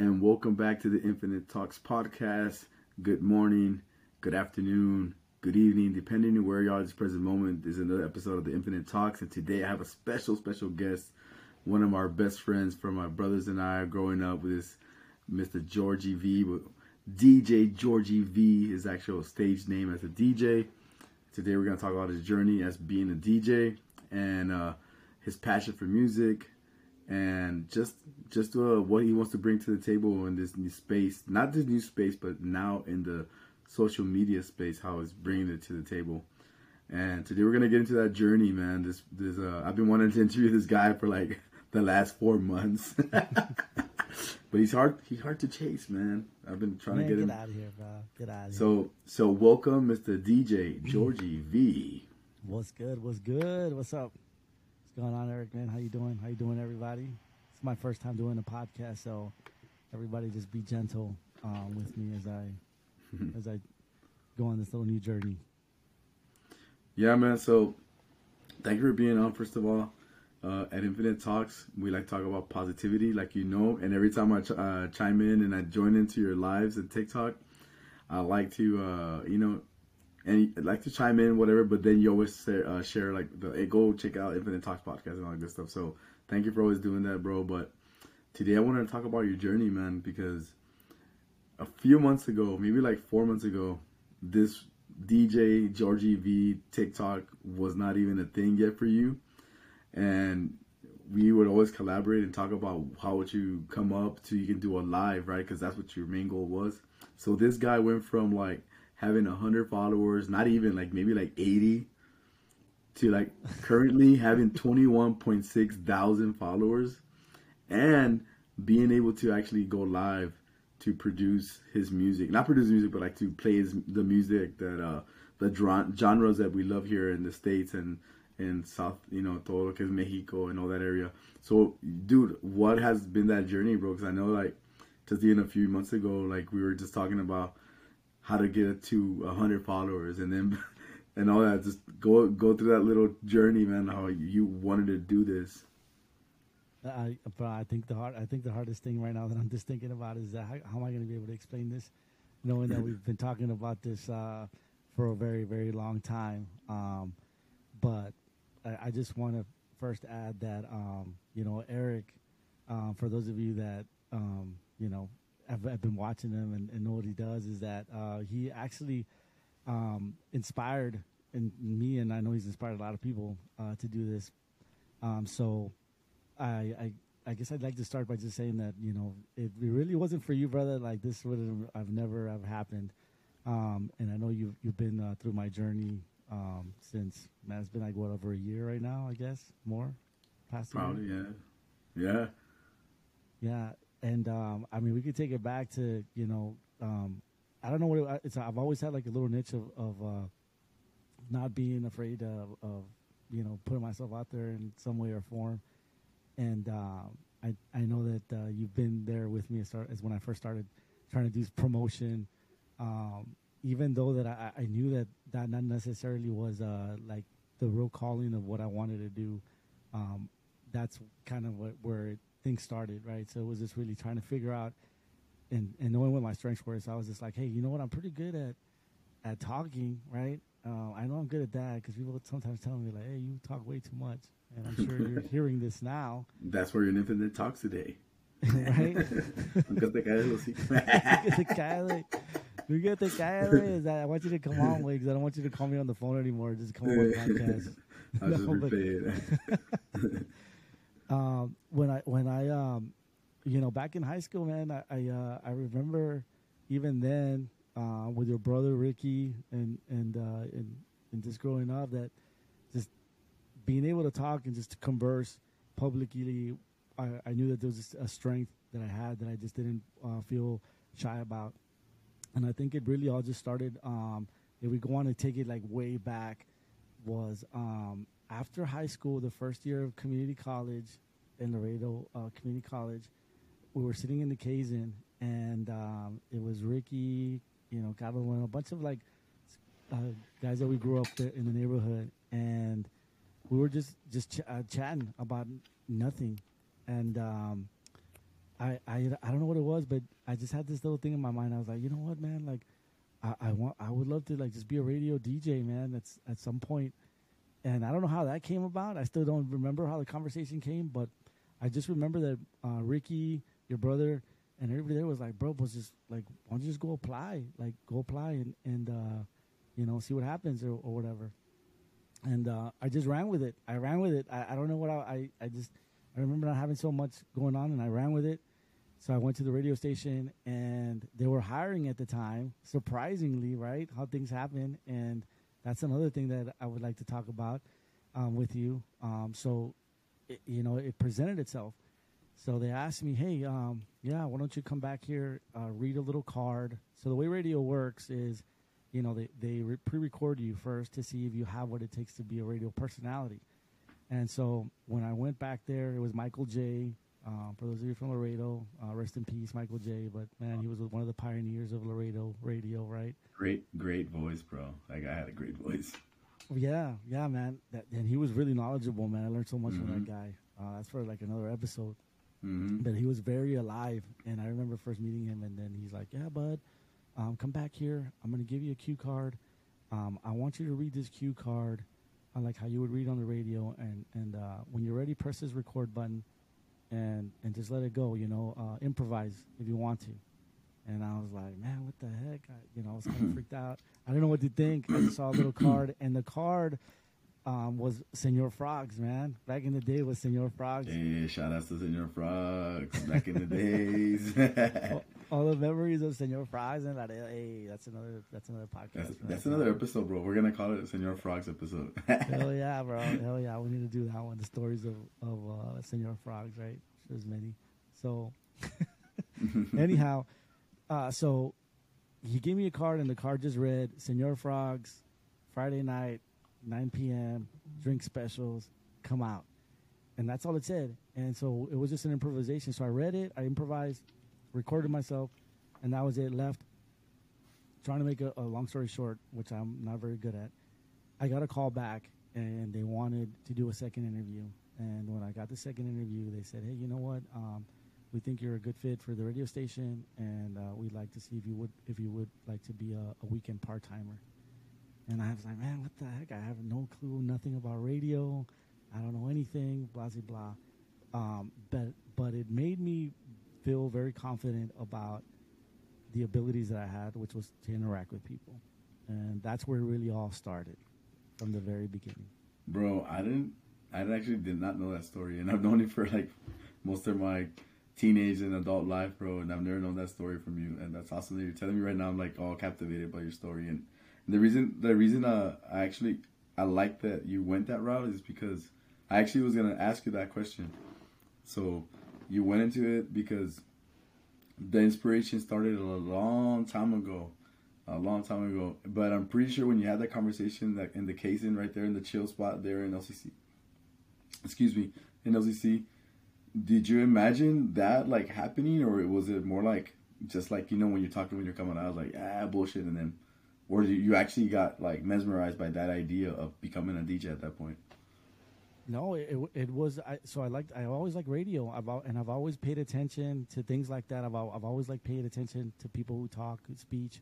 and welcome back to the Infinite Talks podcast. Good morning, good afternoon, good evening, depending on where you are at this present moment. This is another episode of the Infinite Talks, and today I have a special guest, one of our best friends from my brothers and I growing up with this Mr. Georgie V. DJ Georgie V, his actual stage name as a DJ. Today we're going to talk about his journey as being a DJ and his passion for music and just what he wants to bring to the table in this new space. Not this new space, but now in the social media space, how it's bringing it to the table. And today we're going to get into that journey, man. This I've been wanting to interview this guy for like the last 4 months. But he's hard to chase, man. I've been trying to get him. Get out of here, bro. Get out of here. So welcome, Mr. DJ Georgie V. What's good? What's good? What's up? What's going on, Eric, man? How you doing? How you doing, everybody? It's my first time doing a podcast, so everybody just be gentle with me as I go on this little new journey. Yeah, man. So thank you for being on, first of all. At Infinite Talks, we like to talk about positivity, like you know, and every time I chime in and I join into your lives at TikTok, I like to, and I like to chime in, whatever, but then you always share like, hey, go check out Infinite Talks podcast and all that good stuff. So thank you for always doing that, bro. But today I wanted to talk about your journey, man, because a few months ago, maybe like 4 months ago, this DJ Georgie V TikTok was not even a thing yet for you. And we would always collaborate and talk about how would you come up to you can do a live, right? Because that's what your main goal was. So this guy went from like having 100 followers, not even like maybe like 80, to like currently having 21,600 followers and being able to actually go live to produce his music. Not produce music, but like to play the music that the genres that we love here in the States and in South, todo lo que es Mexico and all that area. So, dude, what has been that journey, bro? Because I know, like, just even a few months ago, like, we were just talking about how to get to 100 followers and then, and all that. Just go through that little journey, man, how you wanted to do this. I think the hardest thing right now that I'm just thinking about is that how am I going to be able to explain this, knowing that we've been talking about this for a very, very long time. But I just want to first add that, Eric, for those of you that, I've been watching him and know what he does, is that he actually inspired me, and I know he's inspired a lot of people to do this. So I guess I'd like to start by just saying that, if it really wasn't for you, brother, like this would have never have happened. And I know you've been through my journey. Since, man, it's been like what, over a year right now, I guess, more past probably year. yeah and I mean, we could take it back to I don't know what it's. I've always had like a little niche of not being afraid of putting myself out there in some way or form, and I know that you've been there with me as when I first started trying to do promotion, even though that I knew that not necessarily was like the real calling of what I wanted to do. That's kind of where things started, right? So it was just really trying to figure out and knowing what my strengths were. So I was just like, hey, you know what? I'm pretty good at talking, right? I know I'm good at that because people sometimes tell me like, hey, you talk way too much. And I'm sure you're hearing this now. That's where your Infinite Talks today. Right? Is that I want you to come on, because I don't want you to call me on the phone anymore. Just come on the podcast. I'll just when I back in high school, man, I remember even then with your brother Ricky and just growing up, that just being able to talk and just to converse publicly, I knew that there was a strength that I had that I just didn't feel shy about. And I think it really all just started, if we go on to take it like way back, was after high school, the first year of community college in Laredo Community College, we were sitting in the Kazan, and it was Ricky, Carlos, a bunch of like guys that we grew up in the neighborhood, and we were just chatting about nothing. And I don't know what it was, but I just had this little thing in my mind. I was like, you know what, man? Like, I would love to like just be a radio DJ, man. That's at some point. And I don't know how that came about. I still don't remember how the conversation came, but I just remember that Ricky, your brother, and everybody there was like, bro, was just like, why don't you just go apply? Like, go apply and you know, see what happens or whatever. And I just ran with it. I don't know what I remember not having so much going on, and I ran with it. So I went to the radio station, and they were hiring at the time, surprisingly, right, how things happen. And that's another thing that I would like to talk about with you. So, it presented itself. So they asked me, hey, why don't you come back here, read a little card. So the way radio works is, you know, they pre-record you first to see if you have what it takes to be a radio personality. And so when I went back there, it was Michael J. For those of you from Laredo, rest in peace, Michael J. But, man, he was one of the pioneers of Laredo radio, right? Great voice, bro. Like, I had a great voice. Yeah, man. And he was really knowledgeable, man. I learned so much from that guy. That's for, like, another episode. Mm-hmm. But he was very alive. And I remember first meeting him, and then he's like, yeah, bud, come back here. I'm going to give you a cue card. I want you to read this cue card, like how you would read on the radio. And when you're ready, press this record button. And just let it go, improvise if you want to. And I was like, man, what the heck? I was kind of freaked out. I didn't know what to think. I just saw a little card, and the card was Senor Frogs, man. Back in the day, it was Senor Frogs. Yeah, shout outs to Senor Frogs back in the days. All the memories of Senor Frogs and that. Hey, that's another podcast. That's another episode, bro. We're gonna call it Senor Frogs episode. Hell yeah, bro. Hell yeah. We need to do that one. The stories of Senor Frogs, right? There's many. So anyhow, so he gave me a card, and the card just read Senor Frogs, Friday night, 9 p.m. drink specials, come out, and that's all it said. And so it was just an improvisation. So I read it. I improvised. Recorded myself, and that was it. Left. Trying to make a long story short, which I'm not very good at. I got a call back, and they wanted to do a second interview. And when I got the second interview, they said, hey, you know what? We think you're a good fit for the radio station, and we'd like to see if you would like to be a weekend part-timer. And I was like, man, what the heck? I have no clue, nothing about radio. I don't know anything, blah, blah, blah. But it made me feel very confident about the abilities that I had, which was to interact with people. And that's where it really all started from the very beginning. Bro, I actually did not know that story. And I've known you for like most of my teenage and adult life, bro. And I've never known that story from you. And that's awesome that you're telling me right now. I'm like all captivated by your story. And the reason I like that you went that route is because I actually was going to ask you that question. So you went into it because the inspiration started a long time ago. But I'm pretty sure when you had that conversation that in the casing right there in the chill spot there in LCC, did you imagine that like happening, or was it more like just like, when you're talking, when you're coming out, like, bullshit. And then, or you actually got like mesmerized by that idea of becoming a DJ at that point? No, it was. I always liked radio, and I've always paid attention to things like that. I've always like paid attention to people who talk, speech,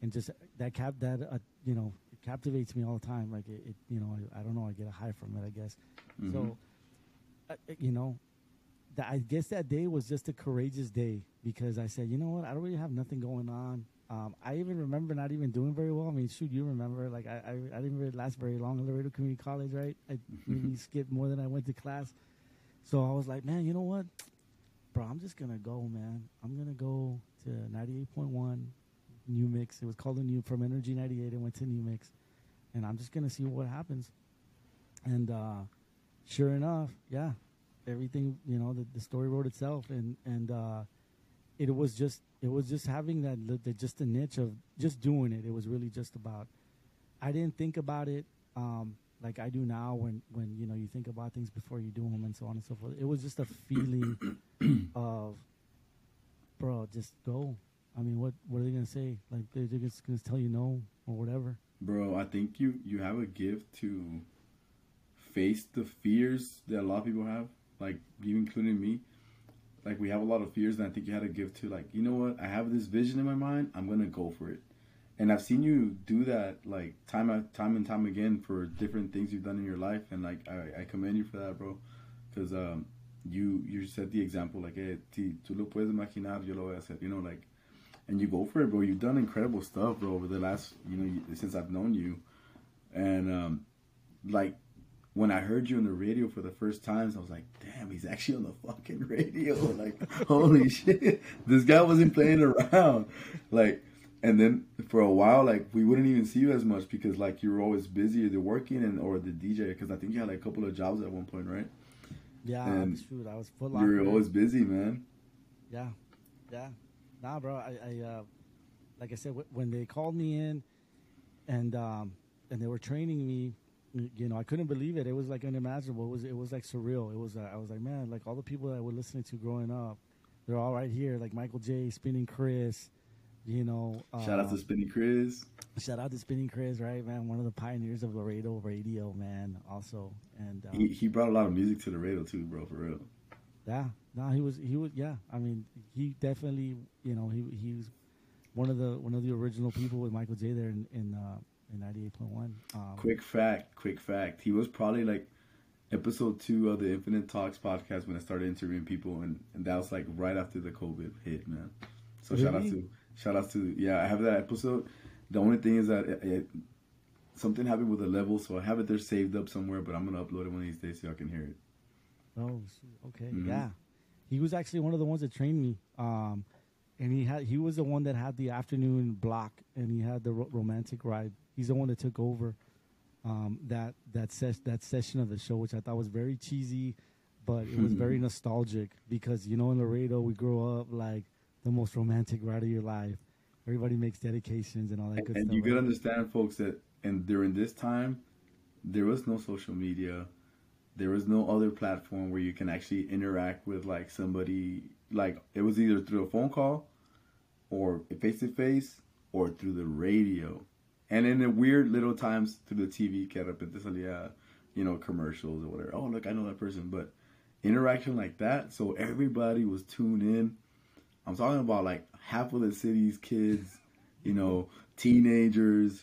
and just that it captivates me all the time. Like I don't know, I get a high from it, I guess. Mm-hmm. So, I guess that day was just a courageous day because I said, you know what, I don't really have nothing going on. I even remember not even doing very well. I mean, shoot, you remember. Like, I didn't really last very long at Laredo Community College, right? I maybe skipped more than I went to class. So I was like, man, you know what? Bro, I'm just going to go, man. I'm going to go to 98.1 New Mix. It was called from Energy 98. It went to New Mix. And I'm just going to see what happens. And sure enough, yeah, everything, the story wrote itself. And It was just having that, just the niche of just doing it. It was really just about, I didn't think about it like I do now when you think about things before you do them and so on and so forth. It was just a feeling of, bro, just go. I mean, what are they going to say? Like, they're just going to tell you no or whatever. Bro, I think you have a gift to face the fears that a lot of people have, like you including me. like we have a lot of fears, and I think you had to give to, like, you know what, I have this vision in my mind, I'm gonna go for it. And I've seen you do that, like, time and time again for different things you've done in your life. And, like, I commend you for that, bro, because you set the example, like, hey, tú lo puedes imaginar, yo lo voy a hacer, you know, like, and you go for it, bro. You've done incredible stuff, bro, over the last, you know, since I've known you. And, like, when I heard you on the radio for the first time, I was like, damn, he's actually on the fucking radio. Like, holy shit, this guy wasn't playing around. Like, and then for a while, like, we wouldn't even see you as much because, like, you were always busy either working or the DJ, because I think you had, like, a couple of jobs at one point, right? Yeah, and that's true. I was full on. You were always busy, man. Yeah, yeah. Nah, bro, I like I said, when they called me in and they were training me, you know, I couldn't believe it. It was, like, unimaginable. It was like, surreal. It was, I was like, man, like, all the people that I were listening to growing up, they're all right here, like Michael J, Spinning Chris. You know, shout out to Spinning Chris. Shout out to Spinning Chris, right, man? One of the pioneers of Laredo radio, man. Also, and he brought a lot of music to Laredo too, bro. For real. Yeah, no, he was, yeah. I mean, he definitely, you know, he was one of the original people with Michael J there in 98.1. Quick fact. He was probably like episode 2 of the Infinite Talks podcast when I started interviewing people, and that was like right after the COVID hit, man. So really? Shout out to, yeah, I have that episode. The only thing is that something happened with the level, so I have it there saved up somewhere, but I'm going to upload it one of these days so y'all can hear it. Oh, okay, mm-hmm. Yeah. He was actually one of the ones that trained me, and he was the one that had the afternoon block, and he had the romantic ride. He's the one that took over that session of the show, which I thought was very cheesy, but it was very nostalgic because, you know, in Laredo, we grew up, like, the most romantic ride of your life. Everybody makes dedications and all that good stuff. And you could understand, folks, that and during this time, there was no social media. There was no other platform where you can actually interact with, like, somebody. Like, it was either through a phone call or face-to-face or through the radio. And in the weird little times through the TV, que de repente salía, you know, commercials or whatever. Oh, look, I know that person. But interaction like that, so everybody was tuned in. I'm talking about, like, half of the city's kids, you know, teenagers,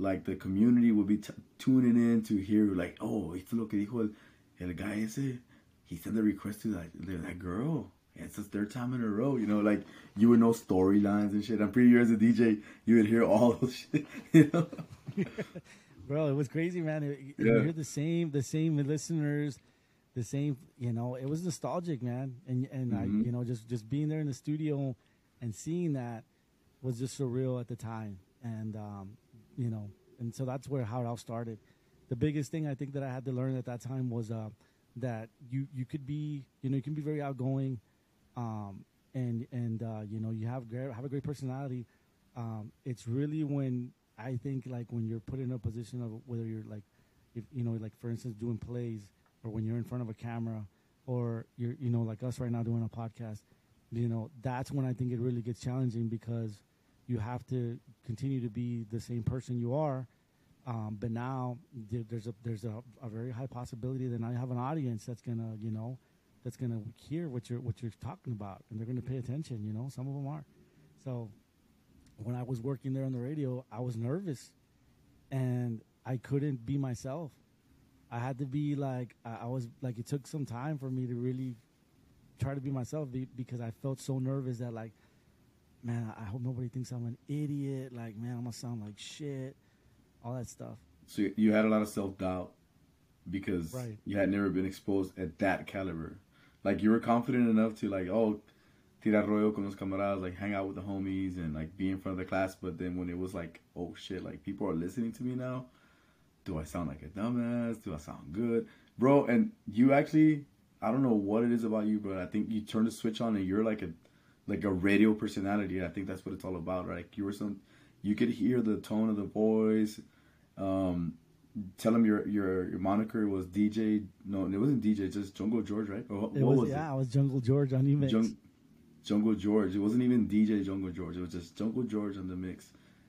like, the community would be tuning in to hear, like, oh, it's lo que dijo el guy ese. He sent the request to that girl. And it's the 3rd time in a row, you know, like, you would know storylines and shit. I'm pretty sure as a DJ, you would hear all those shit, you know? Bro, it was crazy, man. You hear the same listeners. The same, you know, it was nostalgic, man. And mm-hmm. I, you know, just being there in the studio and seeing that was just surreal at the time. And, you know, and so that's how it all started. The biggest thing I think that I had to learn at that time was that you could be, you know, you can be very outgoing and you know, you have a great personality. It's really when I think, like, when you're put in a position of whether you're, like, if, you know, like, for instance, doing plays, or when you're in front of a camera, or you're, you know, like us right now doing a podcast, you know, that's when I think it really gets challenging because you have to continue to be the same person you are. But now there's a very high possibility that now you have an audience that's gonna, you know, that's gonna hear what you're talking about, and they're gonna pay attention. You know, some of them are. So when I was working there on the radio, I was nervous, and I couldn't be myself. I had to be like, I was like, it took some time for me to really try to be myself because I felt so nervous that, like, man, I hope nobody thinks I'm an idiot. Like, man, I'm going to sound like shit, all that stuff. So you had a lot of self-doubt because you had never been exposed at that caliber. Like, you were confident enough to, like, oh, tirar rollo con los camaradas, like, hang out with the homies and, like, be in front of the class. But then when it was like, oh, shit, like, people are listening to me now. Do I sound like a dumbass? Do I sound good? Bro, and you actually, I don't know what it is about you, but I think you turn the switch on and you're like a radio personality. I think that's what it's all about, right? Like, you could hear the tone of the voice. Tell them your moniker was DJ. No, it wasn't DJ, just Jungle George, right? Or what was it? Yeah, I was Jungle George on E-Mix. Jungle George. It wasn't even DJ Jungle George. It was just Jungle George on the mix.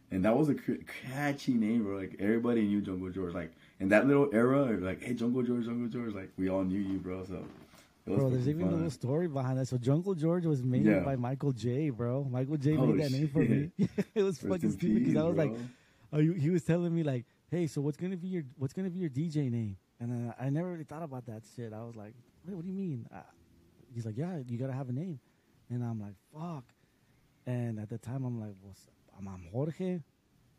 And that was a catchy name, bro. Like, everybody knew Jungle George. Like, in that little era, like, hey, Jungle George, like, we all knew you, bro. So Bro, there's even a little story behind that. So Jungle George was made by Michael J, bro. Michael J made that name for me. It was fucking stupid because I was like, he was telling me like, hey, so what's gonna be your DJ name? And then I never really thought about that shit. I was like, wait, what do you mean? He's like, yeah, you gotta have a name. And I'm like, fuck. And at the time, I'm like, well, I'm Jorge.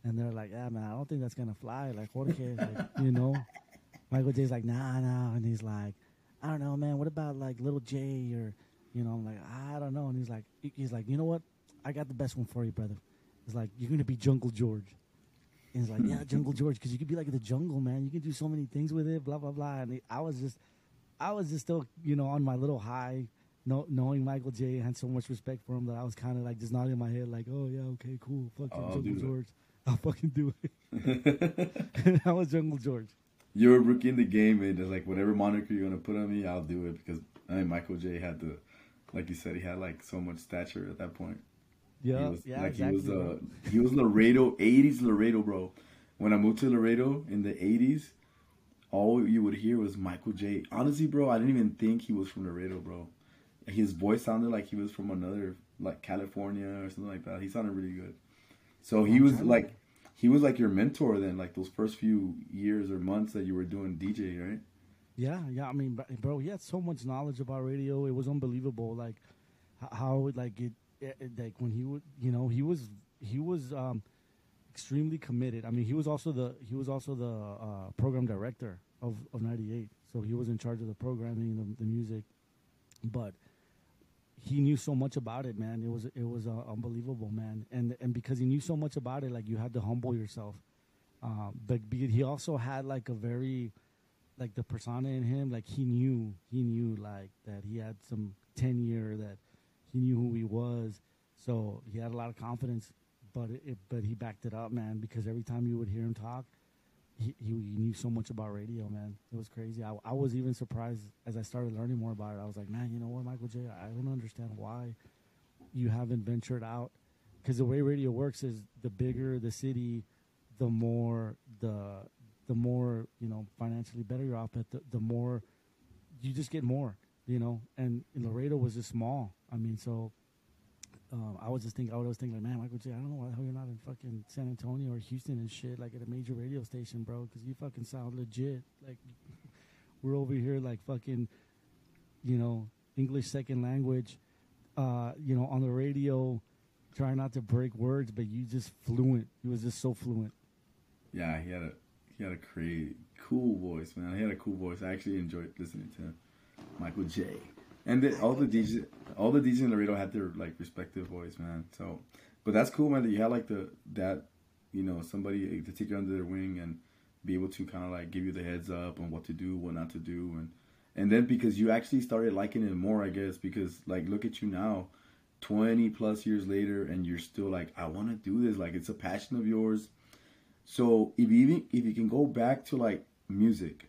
And they're like, yeah, man, I don't think that's gonna fly. Like Jorge, like, you know. Michael J's like, nah. And he's like, I don't know, man. What about like Little J or, you know? I'm like, I don't know. And he's like, you know what? I got the best one for you, brother. He's like, you're gonna be Jungle George. And he's like, yeah, Jungle George, because you could be like the jungle, man. You can do so many things with it, blah blah blah. And I was just still, you know, on my little high, knowing Michael J, had so much respect for him that I was kind of like just nodding my head, like, oh yeah, okay, cool, fucking Jungle George. I'll fucking do it. I was Jungle George. You're a rookie in the game, and just like whatever moniker you're gonna put on me, I'll do it, because I mean, Michael J had the, like you said, he had like so much stature at that point. Yeah, exactly. He was Laredo, 80s Laredo, bro. When I moved to Laredo in the 80s, all you would hear was Michael J. Honestly, bro, I didn't even think he was from Laredo, bro. His voice sounded like he was from another, like California or something like that. He sounded really good. So he was like your mentor then, like those first few years or months that you were doing DJ, right? Yeah. I mean, bro, he had so much knowledge about radio. It was unbelievable. Like how like it like when he would, you know, he was extremely committed. I mean, he was also the program director of 98. So he was in charge of the programming, the music, but he knew so much about it, man. It was unbelievable, man. And because he knew so much about it, like you had to humble yourself. But he also had like a very, like the persona in him. Like he knew like that he had some tenure, that he knew who he was. So he had a lot of confidence, but he backed it up, man. Because every time you would hear him talk, he knew so much about radio, man. It was crazy. I was even surprised as I started learning more about it. I was like, man, you know what, Michael J, I don't understand why you haven't ventured out. Because the way radio works is the bigger the city, the more you know, financially better you're off, but the more you just get more, you know. And Laredo was just small. I mean, so I was thinking like, man, Michael J, I don't know why the hell you're not in fucking San Antonio or Houston and shit, like at a major radio station, bro, because you fucking sound legit. Like, we're over here like fucking, you know, English second language, you know, on the radio, trying not to break words, but you just fluent. He was just so fluent. Yeah, he had a crazy, cool voice, man. He had a cool voice. I actually enjoyed listening to him, Michael J. And all the DJs in Laredo had their like respective voice, man. So, but that's cool, man. That you had like you know, somebody to take you under their wing and be able to kind of like give you the heads up on what to do, what not to do, and then because you actually started liking it more, I guess, because like look at you now, 20 plus years later, and you're still like, I want to do this, like it's a passion of yours. So if you can go back to like music,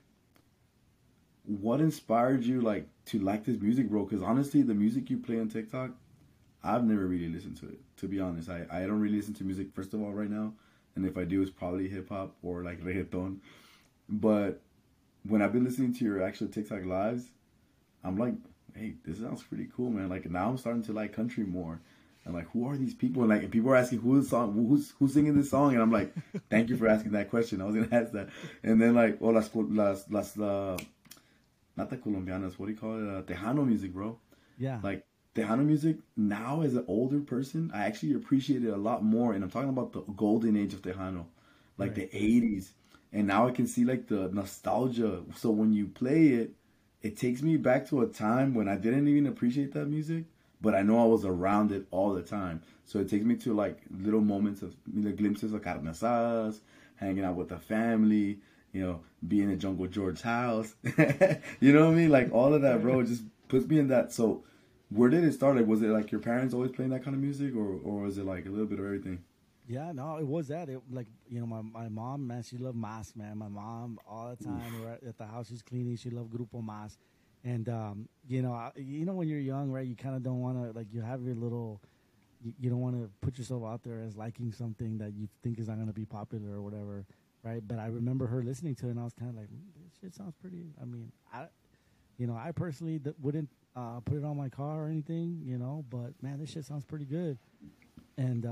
what inspired you like to like this music, bro? Because honestly, the music you play on TikTok, I've never really listened to it, to be honest. I don't really listen to music, first of all, right now. And if I do, it's probably hip-hop or like reggaeton. But when I've been listening to your actual TikTok lives, I'm like, hey, this sounds pretty cool, man. Like now I'm starting to like country more. I'm like, who are these people? And like, and people are asking who's singing this song, and I'm like, thank you for asking that question. I was gonna ask that. And then like, oh, not the Colombianas, what do you call it? Tejano music, bro. Yeah. Like, Tejano music, now as an older person, I actually appreciate it a lot more. And I'm talking about the golden age of Tejano, like right. The 80s. And now I can see, like, the nostalgia. So when you play it, it takes me back to a time when I didn't even appreciate that music, but I know I was around it all the time. So it takes me to, like, little moments of, little glimpses of carne asadas, hanging out with the family, you know, being at Jungle George's house. You know what I mean? Like, all of that, bro, just puts me in that. So, where did it start? Like, was it, like, your parents always playing that kind of music? Or was it, like, a little bit of everything? Yeah, no, it was that. It, like, you know, my mom, man, she loved Mas, man. My mom, all the time, we're at the house, she's cleaning. She loved Grupo Mas. And, you know, when you're young, right, you kind of don't want to, like, you have your little, you don't want to put yourself out there as liking something that you think is not going to be popular or whatever. Right, but I remember her listening to it, and I was kind of like, this shit sounds pretty. I mean, I You know, I personally wouldn't put it on my car or anything, you know, but, man, this shit sounds pretty good. And,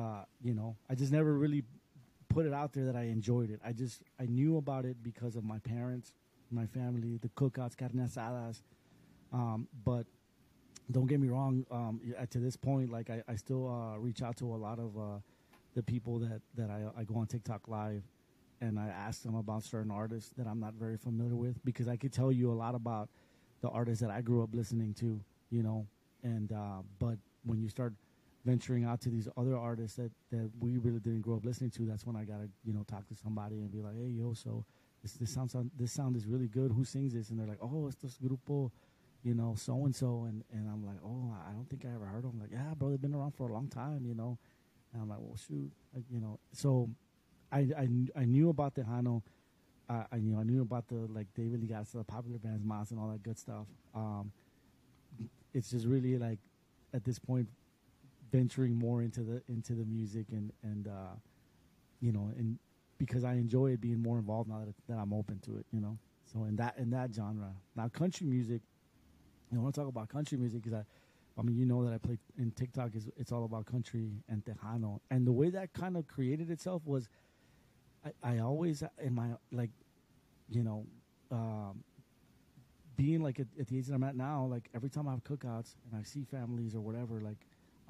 you know, I just never really put it out there that I enjoyed it. I knew about it because of my parents, my family, the cookouts, carne asadas. But don't get me wrong, to this point, like, I still reach out to a lot of the people that I go on TikTok Live and I ask them about certain artists that I'm not very familiar with, because I could tell you a lot about the artists that I grew up listening to, you know. And but when you start venturing out to these other artists that we really didn't grow up listening to, that's when I gotta, you know, talk to somebody and be like, hey, yo, so this sound is really good. Who sings this? And they're like, oh, it's this grupo, you know, so and so. And I'm like, oh, I don't think I ever heard of them. Like, yeah, bro, they've been around for a long time, you know. And I'm like, well, shoot, you know. So I knew about Tejano. I knew about the David Ligaza, the popular bands, Mas, and all that good stuff. It's just really like at this point venturing more into the music and you know, and because I enjoy it, being more involved now that I'm open to it, you know. So in that genre now, country music. I want to talk about country music because I mean, you know that I play in TikTok. It's all about country and Tejano, and the way that kind of created itself was. I always, in my, like, you know, being, like, at the age that I'm at now, like, every time I have cookouts and I see families or whatever, like,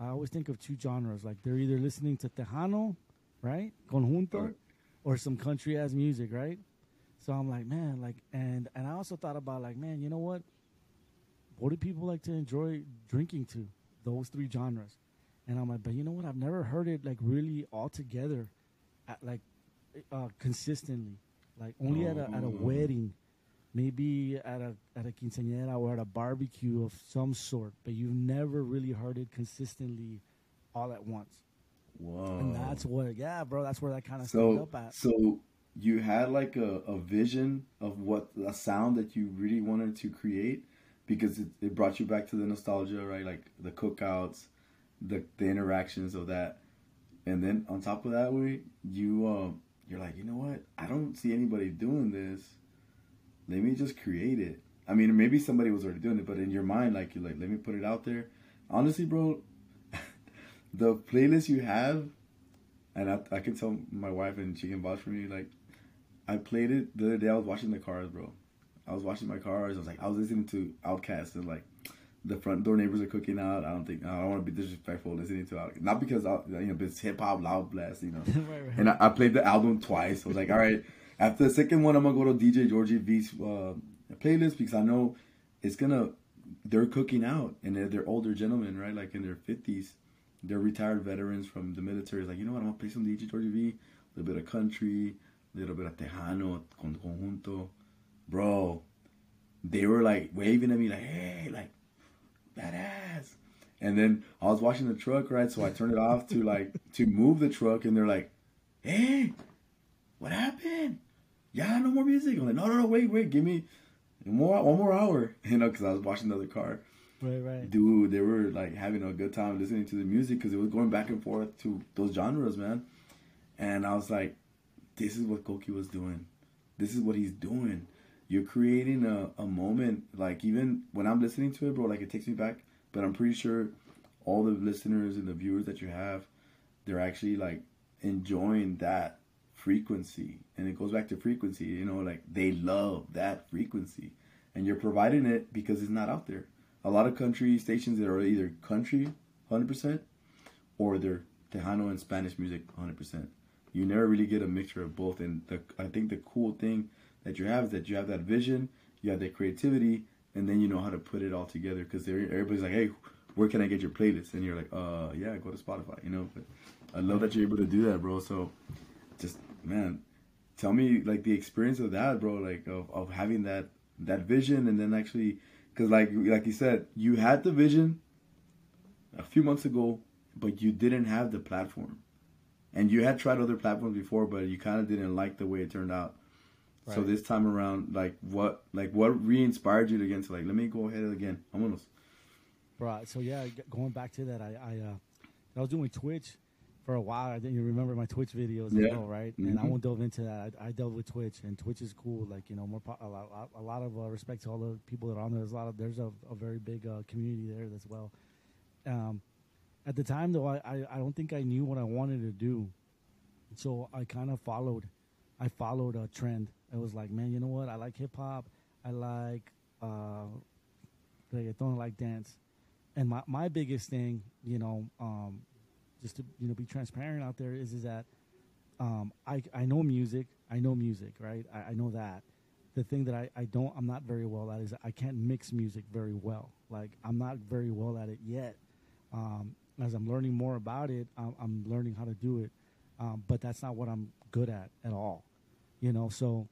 I always think of two genres. Like, they're either listening to Tejano, right, Conjunto, or some country-ass music, right? So I'm like, man, like, and I also thought about, like, man, you know what do people like to enjoy drinking to? Those three genres. And I'm like, but you know what? I've never heard it, like, really all together, like, consistently, like only at a wedding, maybe at a quinceañera or at a barbecue of some sort, but you've never really heard it consistently all at once. Whoa. And that's what, yeah, bro, that's where that kind of started up at. So you had like a vision of what a sound that you really wanted to create, because it brought you back to the nostalgia, right? Like the cookouts, the interactions of that. And then on top of that, you're like, you know what? I don't see anybody doing this. Let me just create it. I mean, maybe somebody was already doing it, but in your mind, like, you're like, let me put it out there. Honestly, bro, the playlist you have, and I can tell my wife, and she can vouch for me, like, I played it the other day. I was watching the cars, bro. I was watching my cars. I was like, I was listening to Outkast, and like, the front door neighbors are cooking out. I don't want to be disrespectful listening to it. Not because it's hip hop loud blast, you know. Right. And I played the album twice. I was like, all right, after the second one, I'm gonna go to DJ Georgie V's playlist, because I know they're cooking out, and they're older gentlemen, right? Like in their 50s, they're retired veterans from the military. It's like, you know what? I'm gonna play some DJ Georgie V, a little bit of country, a little bit of Tejano, Conjunto, bro. They were like waving at me, like, hey, like. Badass. And then I was washing the truck, right? So I turned it off to move the truck, and they're like, hey, what happened? Yeah, no more music. I'm like, no, wait, give me one more hour, you know, because I was washing the other car. Right. Dude, they were like having a good time listening to the music, because it was going back and forth to those genres, man. And I was like, this is what Koki was doing. This is what he's doing. You're creating a moment, like, even when I'm listening to it, bro, like, it takes me back. But I'm pretty sure all the listeners and the viewers that you have, they're actually, like, enjoying that frequency. And it goes back to frequency, you know, like, they love that frequency. And you're providing it because it's not out there. A lot of country stations that are either country 100% or they're Tejano and Spanish music 100%. You never really get a mixture of both. And I think the cool thing that you have is that you have that vision, you have that creativity, and then you know how to put it all together, because everybody's like, hey, where can I get your playlist? And you're like, yeah, go to Spotify, you know. But I love that you're able to do that, bro. So just, man, tell me, like, the experience of that, bro, like, of having that vision, and then actually, because like you said, you had the vision a few months ago, but you didn't have the platform, and you had tried other platforms before, but you kind of didn't like the way it turned out. Right. So this time around, what re-inspired you again to, like, let me go ahead again? Right. So yeah, going back to that, I was doing Twitch for a while, I didn't remember my Twitch videos as well, right? Mm-hmm. And I won't delve into that. I dealt with Twitch, and Twitch is cool. Like, you know, more a lot of respect to all the people that are on there. There's a very big community there as well. At the time, though, I don't think I knew what I wanted to do. So I kind of followed a trend. It was like, man, you know what? I like hip-hop. I like reggaeton. I like dance. And my biggest thing, you know, just to, you know, be transparent out there is that I know music, right? I know that. The thing that I'm not very well at is I can't mix music very well. Like, I'm not very well at it yet. As I'm learning more about it, I'm learning how to do it. But that's not what I'm good at all, you know? So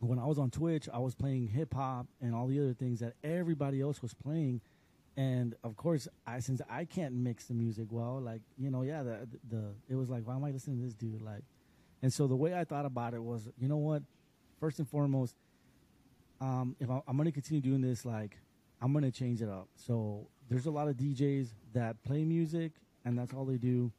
when I was on Twitch, I was playing hip hop and all the other things that everybody else was playing. And of course, since I can't mix the music well, like, you know, yeah, it was like, why am I listening to this dude? Like, and so the way I thought about it was, you know what? First and foremost, if I'm going to continue doing this, like, I'm going to change it up. So there's a lot of DJs that play music and that's all they do.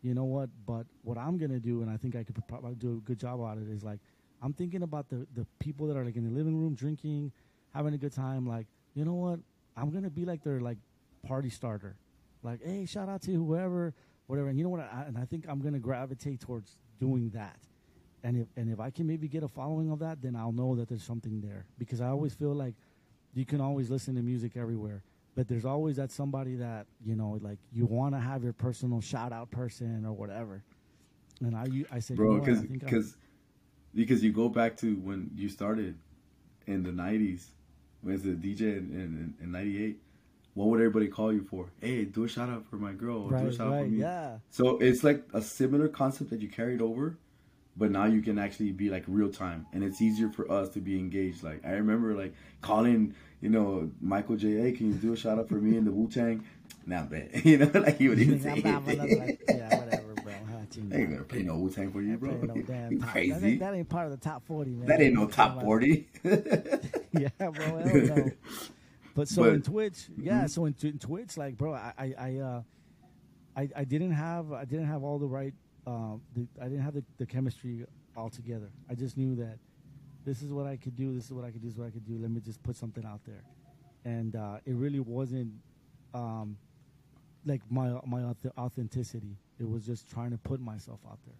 You know what? But what I'm going to do, and I think I could probably do a good job on it, is like, I'm thinking about the people that are like in the living room drinking, having a good time. Like, you know what? I'm going to be like their like party starter. Like, hey, shout out to whoever, whatever. And you know what? I think I'm going to gravitate towards doing that. And if I can maybe get a following of that, then I'll know that there's something there. Because I always feel like you can always listen to music everywhere. But there's always that somebody that, you know, like you want to have your personal shout out person or whatever. And I said, bro, because you go back to when you started in the 90s, when it's a DJ in 98, what would everybody call you for? Hey, do a shout out for my girl. Right, do a shout out for me. Yeah. So it's like a similar concept that you carried over, but now you can actually be like real time, and it's easier for us to be engaged. Like, I remember like calling, you know, Michael J. Hey, can you do a shout out for me in the Wu-Tang? Not bad. You know, like he would even say, yeah, whatever, bro. I ain't gonna play no Wu-Tang for you, bro. No damn crazy. That ain't part of the top 40, man. That ain't no top 40. Yeah, bro. Hell no. But in Twitch, yeah. So in Twitch, like, bro, I didn't have all the right. I didn't have the chemistry altogether. I just knew that this is what I could do. Let me just put something out there. And it really wasn't like my authenticity. It was just trying to put myself out there.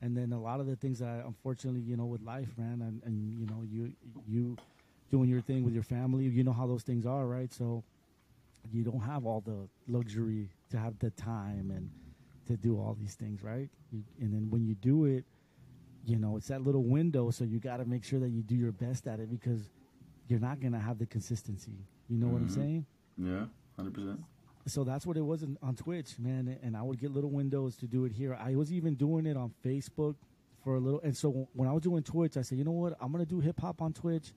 And then a lot of the things that I, unfortunately, you know, with life, man, and you know, you doing your thing with your family, you know how those things are, right? So you don't have all the luxury to have the time and to do all these things, right? And then when you do it, you know, it's that little window, so you got to make sure that you do your best at it because you're not going to have the consistency. You know what I'm saying? Yeah, 100%. So that's what it was on Twitch, man, and I would get little windows to do it here. I was even doing it on Facebook for a little, and so when I was doing Twitch, I said, you know what? I'm going to do hip-hop on Twitch,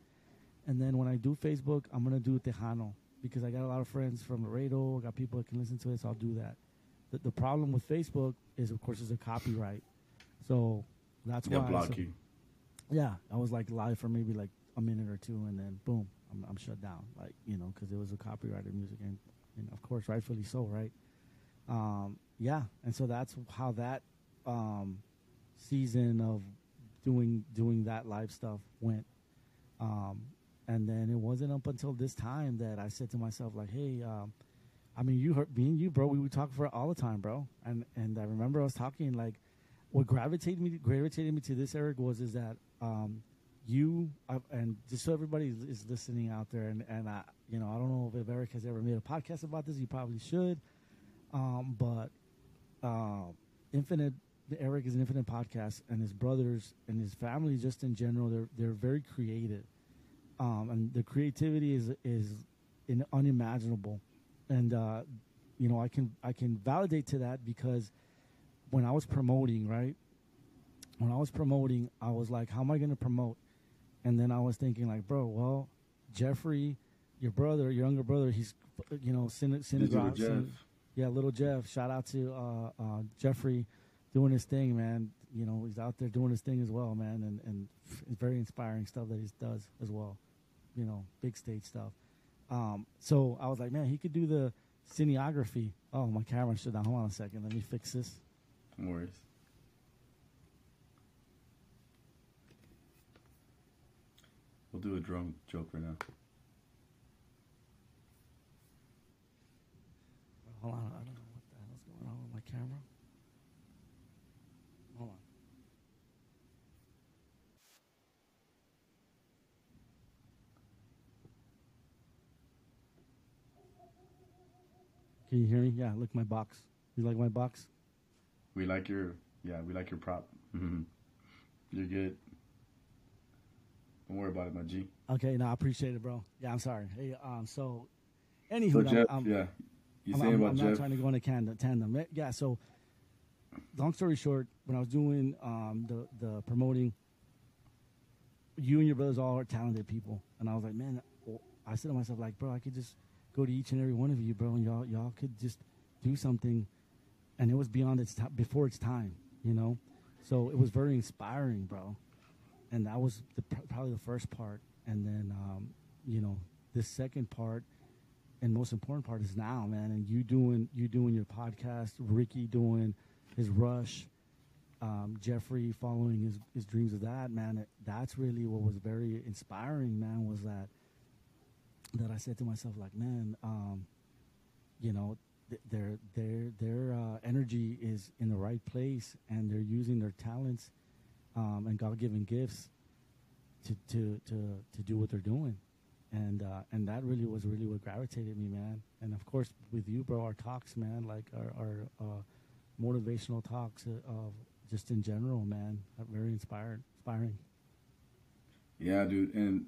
and then when I do Facebook, I'm going to do Tejano because I got a lot of friends from Laredo. I got people that can listen to it, so I'll do that. The problem with Facebook is, of course, is a copyright. So that's why. They'll block you. Yeah, I was like live for maybe like a minute or two, and then boom, I'm shut down. Like, you know, because it was a copyrighted music, and of course, rightfully so, right? Yeah, and so that's how that season of doing that live stuff went. And then it wasn't up until this time that I said to myself, like, hey. I mean, you heard me and you, bro. We would talk for all the time, bro. And I remember I was talking like, what gravitated me to this, Eric, was that and just so everybody is listening out there, and I, you know, I don't know if Eric has ever made a podcast about this. You probably should. Infinite Eric is an Infinite podcast, and his brothers and his family, just in general, they're very creative, and the creativity is unimaginable. And, you know, I can validate to that because when I was promoting, right, I was like, how am I going to promote? And then I was thinking like, bro, well, Jeffrey, your brother, your younger brother, he's, you know, little Jeff. Shout out to Jeffrey doing his thing, man. You know, he's out there doing his thing as well, man. And it's very inspiring stuff that he does as well. You know, big stage stuff. So I was like, man, he could do the cinematography. Oh, my camera shut down. Hold on a second. Let me fix this. Morris. We'll do a drum joke right now. Hold on, I don't know what the hell's going on with my camera. Hold on. Can you hear me? Yeah, look, my box. You like my box? We like your, yeah, we like your prop. You're good. Don't worry about it, my G. Okay, no, I appreciate it, bro. Yeah, I'm sorry. Hey, so, anywho, so Jeff, I'm not trying to go on a tandem. Yeah, so, long story short, when I was doing the promoting, you and your brothers all are talented people, and I was like, man, I said to myself, like, bro, I could just go to each and every one of you, bro, and y'all could just do something, and it was beyond its time, before its time, you know. So it was very inspiring, bro, and that was probably the first part, and then you know, this second part, and most important part is now, man, and you doing your podcast, Ricky doing his Rush, Jeffrey following his dreams of that, man. That's really what was very inspiring, man, was that I said to myself, like, man, you know, their energy is in the right place, and they're using their talents and God-given gifts to do what they're doing, and that really was really what gravitated me, man. And of course, with you, bro, our talks, man, like our motivational talks of just in general, man, very inspiring. Yeah, dude, and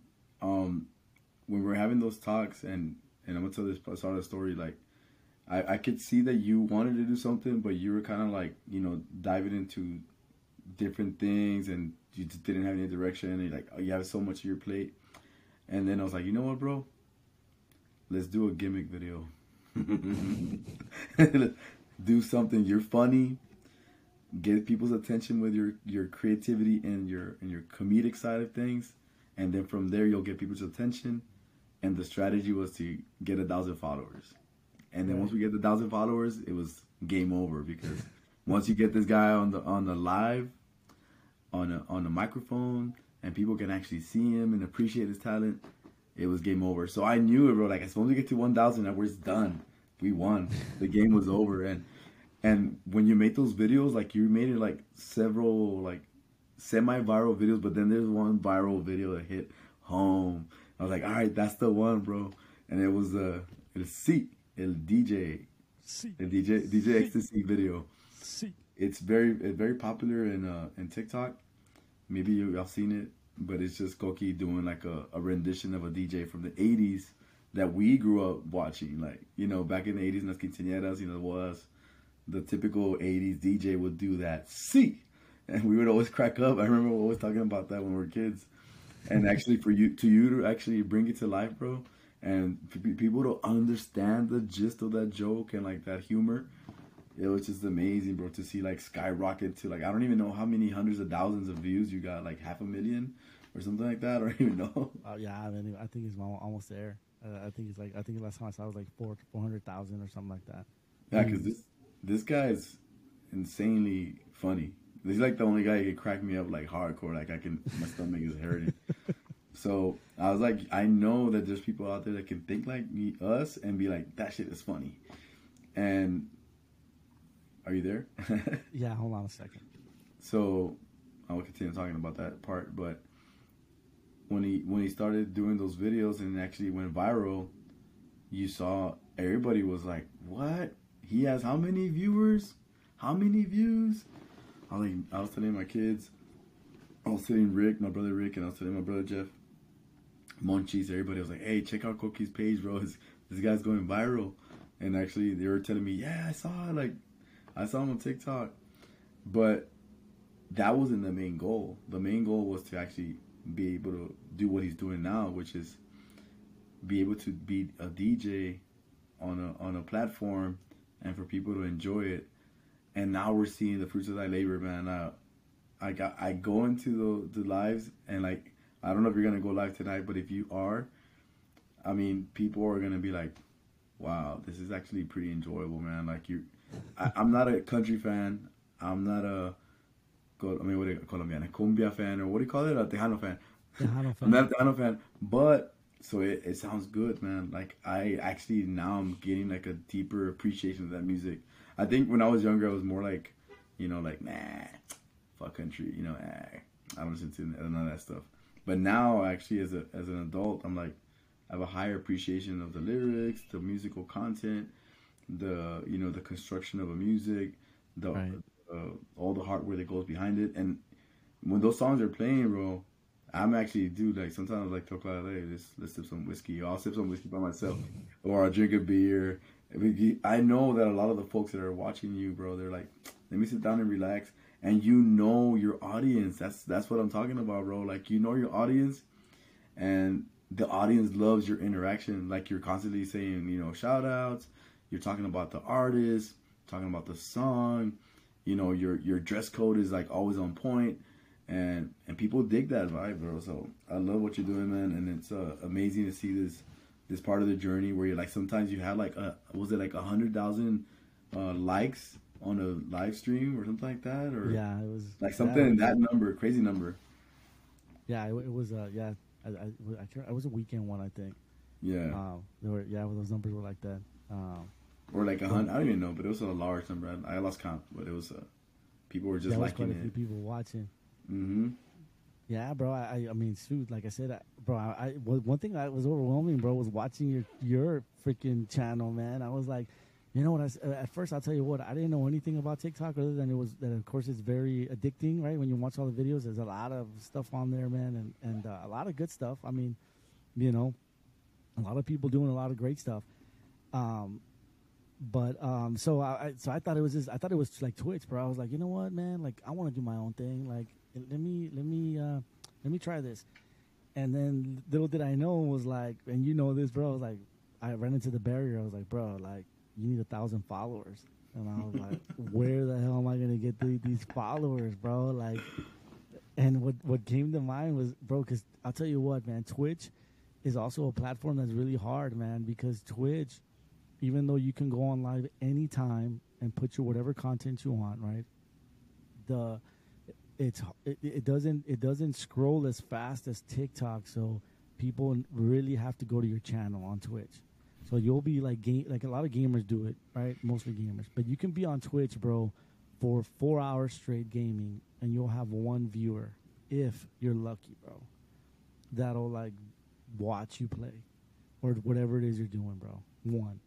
when we're having those talks, and I'm gonna tell this sort of story, like, I could see that you wanted to do something, but you were kind of like, you know, diving into different things, and you just didn't have any direction, and you're like, oh, you have so much of your plate. And then I was like, you know what, bro? Let's do a gimmick video. Do something. You're funny. Get people's attention with your creativity and your comedic side of things, and then from there you'll get people's attention. And the strategy was to get 1,000 followers. And then once we get the 1,000 followers, it was game over, because once you get this guy on the live, on the microphone, and people can actually see him and appreciate his talent, it was game over. So I knew it, bro. Like, as long as we get to 1,000, that we're done. We won. The game was over. And when you make those videos, like, you made it like several like semi-viral videos, but then there's one viral video that hit home. I was like, all right, that's the one, bro. And it was a C, El DJ Ecstasy video. C. It's very popular in TikTok. Maybe y'all seen it, but it's just Koki doing like a rendition of a DJ from the 80s that we grew up watching. Like, you know, back in the 80s, las quinceañeras, you know, was the typical 80s DJ would do that C, and we would always crack up. I remember always talking about that when we were kids. And actually, for you to actually bring it to life, bro, and for people to understand the gist of that joke and like that humor, it was just amazing, bro, to see like skyrocket to like, I don't even know how many hundreds of thousands of views you got, like 500,000 or something like that. I don't even know. Yeah, I mean, I think it's almost there. I think last time I saw it was like 400,000 or something like that. Yeah, because this guy is insanely funny. He's like the only guy who could crack me up like hardcore. Like, my stomach is hurting. So I was like, I know that there's people out there that can think like me, us, and be like, that shit is funny. And are you there? Yeah, hold on a second. So I will continue talking about that part. But when he started doing those videos and actually went viral, you saw everybody was like, what? He has how many viewers? How many views? I was telling my kids, I was telling Rick, my brother Rick, and I was telling my brother Jeff, Munchies, everybody was like, hey, check out Koki's page, bro. This guy's going viral. And actually, they were telling me, yeah, I saw him on TikTok. But that wasn't the main goal. The main goal was to actually be able to do what he's doing now, which is be able to be a DJ on a platform and for people to enjoy it. And now we're seeing the fruits of thy labor, man. I go into the lives, and like, I don't know if you're gonna go live tonight, but if you are, I mean, people are gonna be like, wow, this is actually pretty enjoyable, man. Like, I'm not a country fan. I'm not a, I mean, what do you call them? A cumbia fan, or what do you call it? A Tejano fan. Tejano fan. I'm not a Tejano fan, but so it sounds good, man. Like, I actually now I'm getting like a deeper appreciation of that music. I think when I was younger, I was more like, you know, like, nah, fuck country, you know, I don't listen to none of that stuff. But now, actually, as an adult, I'm like, I have a higher appreciation of the lyrics, the musical content, the, you know, the construction of a music, the right. All the hardware that goes behind it. And when those songs are playing, bro, I'm actually, dude, like, sometimes I like talk about, hey, let's sip some whiskey. I'll sip some whiskey by myself, or I'll drink a beer. I know that a lot of the folks that are watching you, bro, they're like, let me sit down and relax. And you know your audience. That's what I'm talking about, bro. Like, you know your audience, and the audience loves your interaction. Like, you're constantly saying, you know, shout outs. You're talking about the artist, talking about the song. You know, your dress code is like always on point, and people dig that vibe, bro. So I love what you're doing, man, and it's amazing to see this part of the journey where you're like, sometimes you have like was it like 100,000 likes on a live stream or something like that, or yeah, it was like something in that number, crazy number. Yeah, it was yeah. I was a weekend one, I think. Yeah. Those numbers were like that. Or like 100, I don't even know, but it was a large number. I lost count, but it was people were just liking it. Quite a few people watching. Mm-hmm. Yeah, bro. I mean, shoot, like I said, one thing that was overwhelming, bro, was watching your freaking channel, man. I was like, you know what? At first, I'll tell you what, I didn't know anything about TikTok other than of course, it's very addicting, right? When you watch all the videos, there's a lot of stuff on there, man, and a lot of good stuff. I mean, you know, a lot of people doing a lot of great stuff. So I thought it was just, I thought it was like Twitch, bro. I was like, you know what, man? Like, I want to do my own thing. Like, let me try this. And then little did I know, was like, and you know this, bro. I was like, I ran into the barrier. I was like, bro, like, you need 1,000 followers. And I was like, where the hell am I gonna get these followers, bro? Like, and what came to mind was, bro, 'cause I'll tell you what, man, Twitch is also a platform that's really hard, man, because Twitch, even though you can go on live anytime and put your whatever content you want, right? It doesn't scroll as fast as TikTok, so people really have to go to your channel on Twitch. So you'll be like a lot of gamers do it, right? Mostly gamers, but you can be on Twitch, bro, for 4 hours straight gaming, and you'll have one viewer if you're lucky, bro. That'll like watch you play, or whatever it is you're doing, bro. One.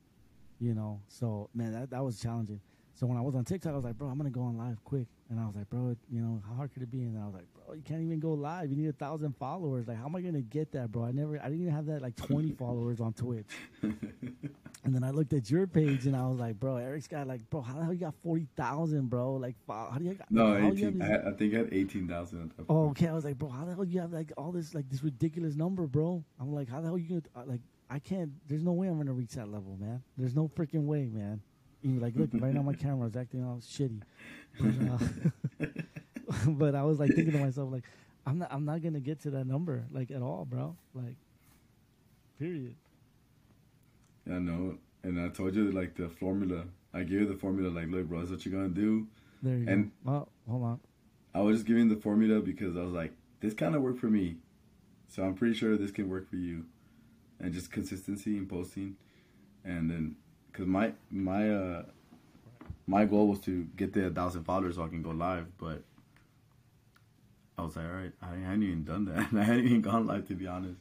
You know, so, man, that was challenging. So when I was on TikTok, I was like, bro, I'm going to go on live quick. And I was like, bro, you know, how hard could it be? And I was like, bro, you can't even go live. You need 1,000 followers. Like, how am I going to get that, bro? I didn't even have that, like, 20 followers on Twitch. And then I looked at your page, and I was like, bro, Eric's got, like, bro, how the hell you got 40,000, bro? Like, how do you got? No, like, 18. I think I had 18,000. Oh, okay. I was like, bro, how the hell you have, like, all this, like, this ridiculous number, bro? I'm like, how the hell you going to, like, I can't, there's no way I'm going to reach that level, man. There's no freaking way, man. Even like, look, right now my camera is acting all shitty. But I was like thinking to myself, like, I'm not going to get to that number, like, at all, bro. Like, period. Yeah, I know. And I told you, like, the formula. I gave you the formula, like, look, bro, that's what you're going to do. There you go. Oh, hold on. I was just giving the formula because I was like, this kind of worked for me. So I'm pretty sure this can work for you. And just consistency in posting, and then, cause my goal was to get the 1,000 followers so I can go live, but I was like, all right, I hadn't even done that, I hadn't even gone live, to be honest.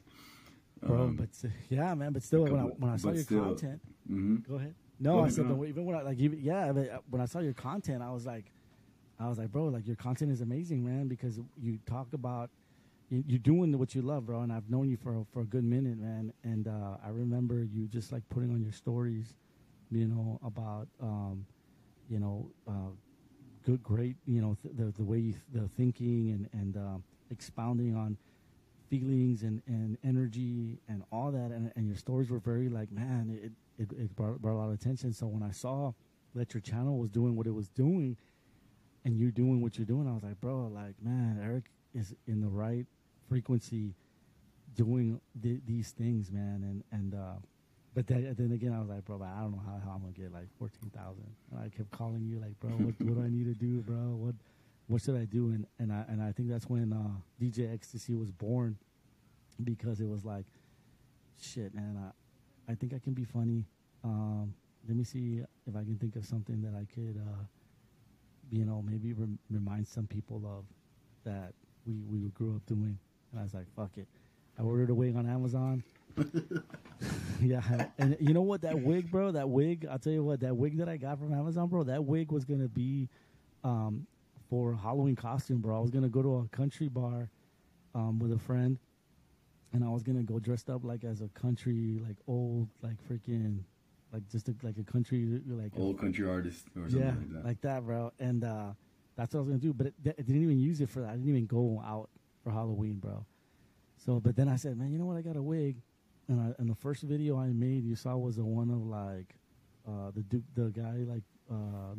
Bro, but yeah, man, but still, when I saw your content, mm-hmm. Go ahead. No, I said, but even when I like, even, yeah, but when I saw your content, I was like, bro, like your content is amazing, man, because you talk about. You're doing what you love, bro, and I've known you for a good minute, man. And I remember you just like putting on your stories, you know, about, you know, good, great, you know, the way the thinking and expounding on feelings and energy and all that. And your stories were very like, man, it brought a lot of attention. So when I saw that your channel was doing what it was doing, and you doing what you're doing, I was like, bro, like, man, Eric is in the right frequency doing these things, man, and But then again, I was like, bro, I don't know how I'm going to get, like, 14,000. And I kept calling you, like, bro, what do I need to do, bro? What should I do? And I think that's when DJ Ecstasy was born, because it was like, shit, man, I think I can be funny. Let me see if I can think of something that I could, maybe remind some people of that we grew up doing. And I was like, fuck it. I ordered a wig on Amazon. Yeah, and you know what? That wig, bro, I'll tell you what, that wig that I got from Amazon, bro, that wig was going to be for a Halloween costume, bro. I was going to go to a country bar with a friend, and I was going to go dressed up like as a country, like old, like freaking, like just like a country, like old country artist or something, yeah, like that, bro. And that's what I was going to do, but I didn't even use it for that. I didn't even go out for Halloween, bro. So, but then I said, man, you know what? I got a wig. And the first video I made, you saw, was the one of, like, the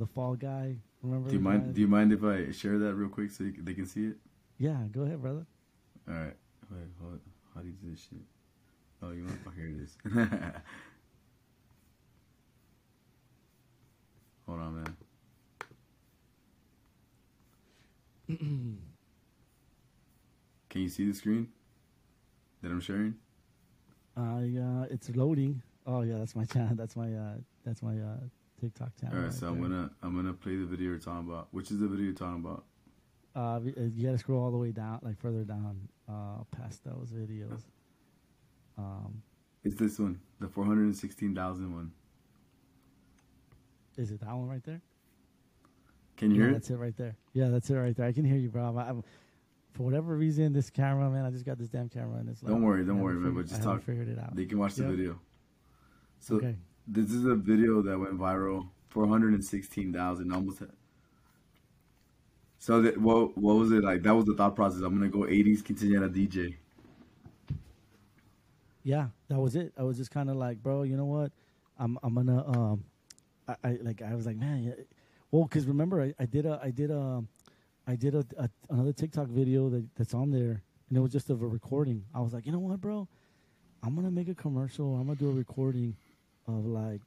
fall guy. Remember? Do you mind if I share that real quick so they can see it? Yeah, go ahead, brother. All right. Wait, hold on. How do you do this shit? Oh, you want to hear this? Hold on, man. Can you see the screen that I'm sharing? It's loading. Oh yeah, that's my channel. That's my TikTok channel. All right, so I'm gonna play the video you're talking about. Which is the video you're talking about? You gotta scroll all the way down, like further down, past those videos. It's this one, the 416,000 one. Is it that one right there? Can you hear it? That's it right there. Yeah, that's it right there. I can hear you, bro. For whatever reason, this camera, man, I just got this damn camera, and it's like, don't worry, man. But just talk. Figured it out. They can watch the video. So okay. This is a video that went viral, 416,000, almost. So that what was it like? That was the thought process. I'm gonna go 80s quinceañera DJ. Yeah, that was it. I was just kind of like, bro, you know what? I'm gonna I was like, man, yeah. Well, because remember, I did another TikTok video that's on there, and it was just of a recording. I was like, you know what, bro? I'm going to make a commercial. I'm going to do a recording of, like,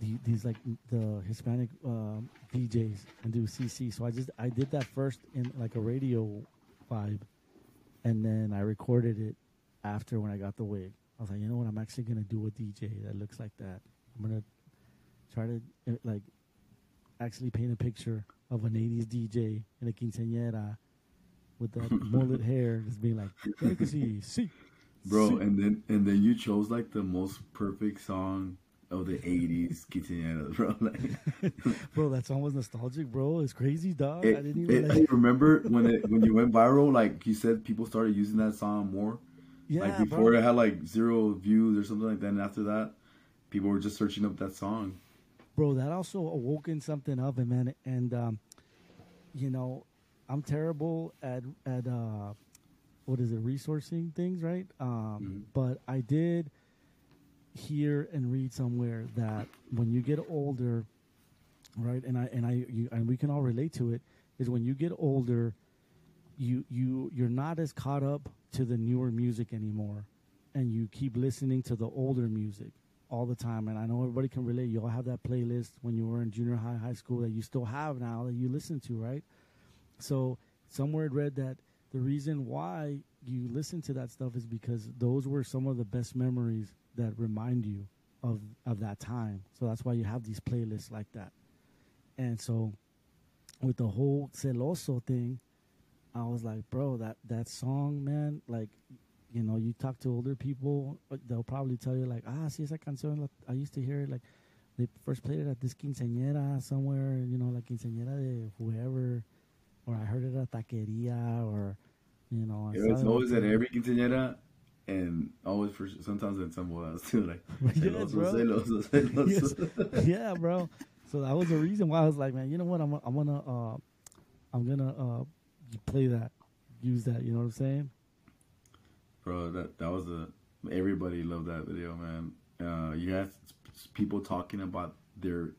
the Hispanic DJs and do CC. So I did that first in, like, a radio vibe, and then I recorded it after when I got the wig. I was like, you know what? I'm actually going to do a DJ that looks like that. I'm going to try to, like, actually paint a picture of an 80s DJ in a quinceañera with that mullet hair, just being like, see. Bro, see. and then you chose, like, the most perfect song of the 80s quinceañeras, bro. Like, bro, that song was nostalgic, bro. It's crazy, dog. I didn't even remember when you went viral, like you said, people started using that song more. Yeah, like before, bro, it had like 0 views or something like that, and after that, people were just searching up that song. Bro, that also awoken something up, man. And, you know, I'm terrible at resourcing things, right? But I did hear and read somewhere that when you get older, right, and we can all relate to it, is when you get older, you're not as caught up to the newer music anymore, and you keep listening to the older music all the time. And I know everybody can relate. You all have that playlist when you were in junior high, high school, that you still have now, that you listen to, right? So somewhere I read that the reason why you listen to that stuff is because those were some of the best memories that remind you of that time. So that's why you have these playlists like that. And so with the whole Celoso thing, I was like, bro, that song, man, like, you know, you talk to older people, they'll probably tell you, like, see, esa canción, I used to hear it, like, they first played it at this quinceañera somewhere, you know, like, quinceañera de whoever, or I heard it at taqueria, or, you know. It was always at every quinceañera, and always for, sometimes at someone else, too, like, celoso. Yeah, bro. So that was the reason why I was like, man, you know what, I'm gonna play that, use that, you know what I'm saying? Bro, that was everybody loved that video, man. You had people talking about their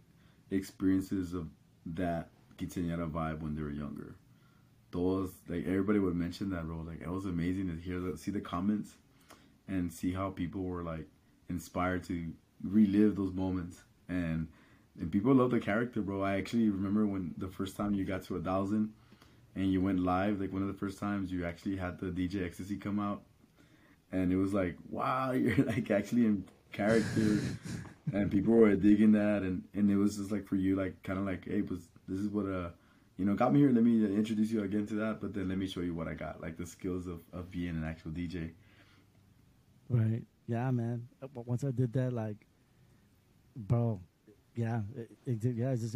experiences of that quinceañera vibe when they were younger. Those, like, everybody would mention that, bro. Like, it was amazing to see the comments and see how people were like, inspired to relive those moments. And people love the character, bro. I actually remember when the first time you got to 1,000 and you went live, like one of the first times you actually had the DJ Ecstasy come out, and it was like, wow, you're like actually in character. And people were digging that, and it was just like for you, like kind of like, hey, but this is what you know, got me here. Let me introduce you again to that, but then let me show you what I got, like the skills of being an actual DJ. Right. Yeah, man. Once I did that, like, bro, yeah, it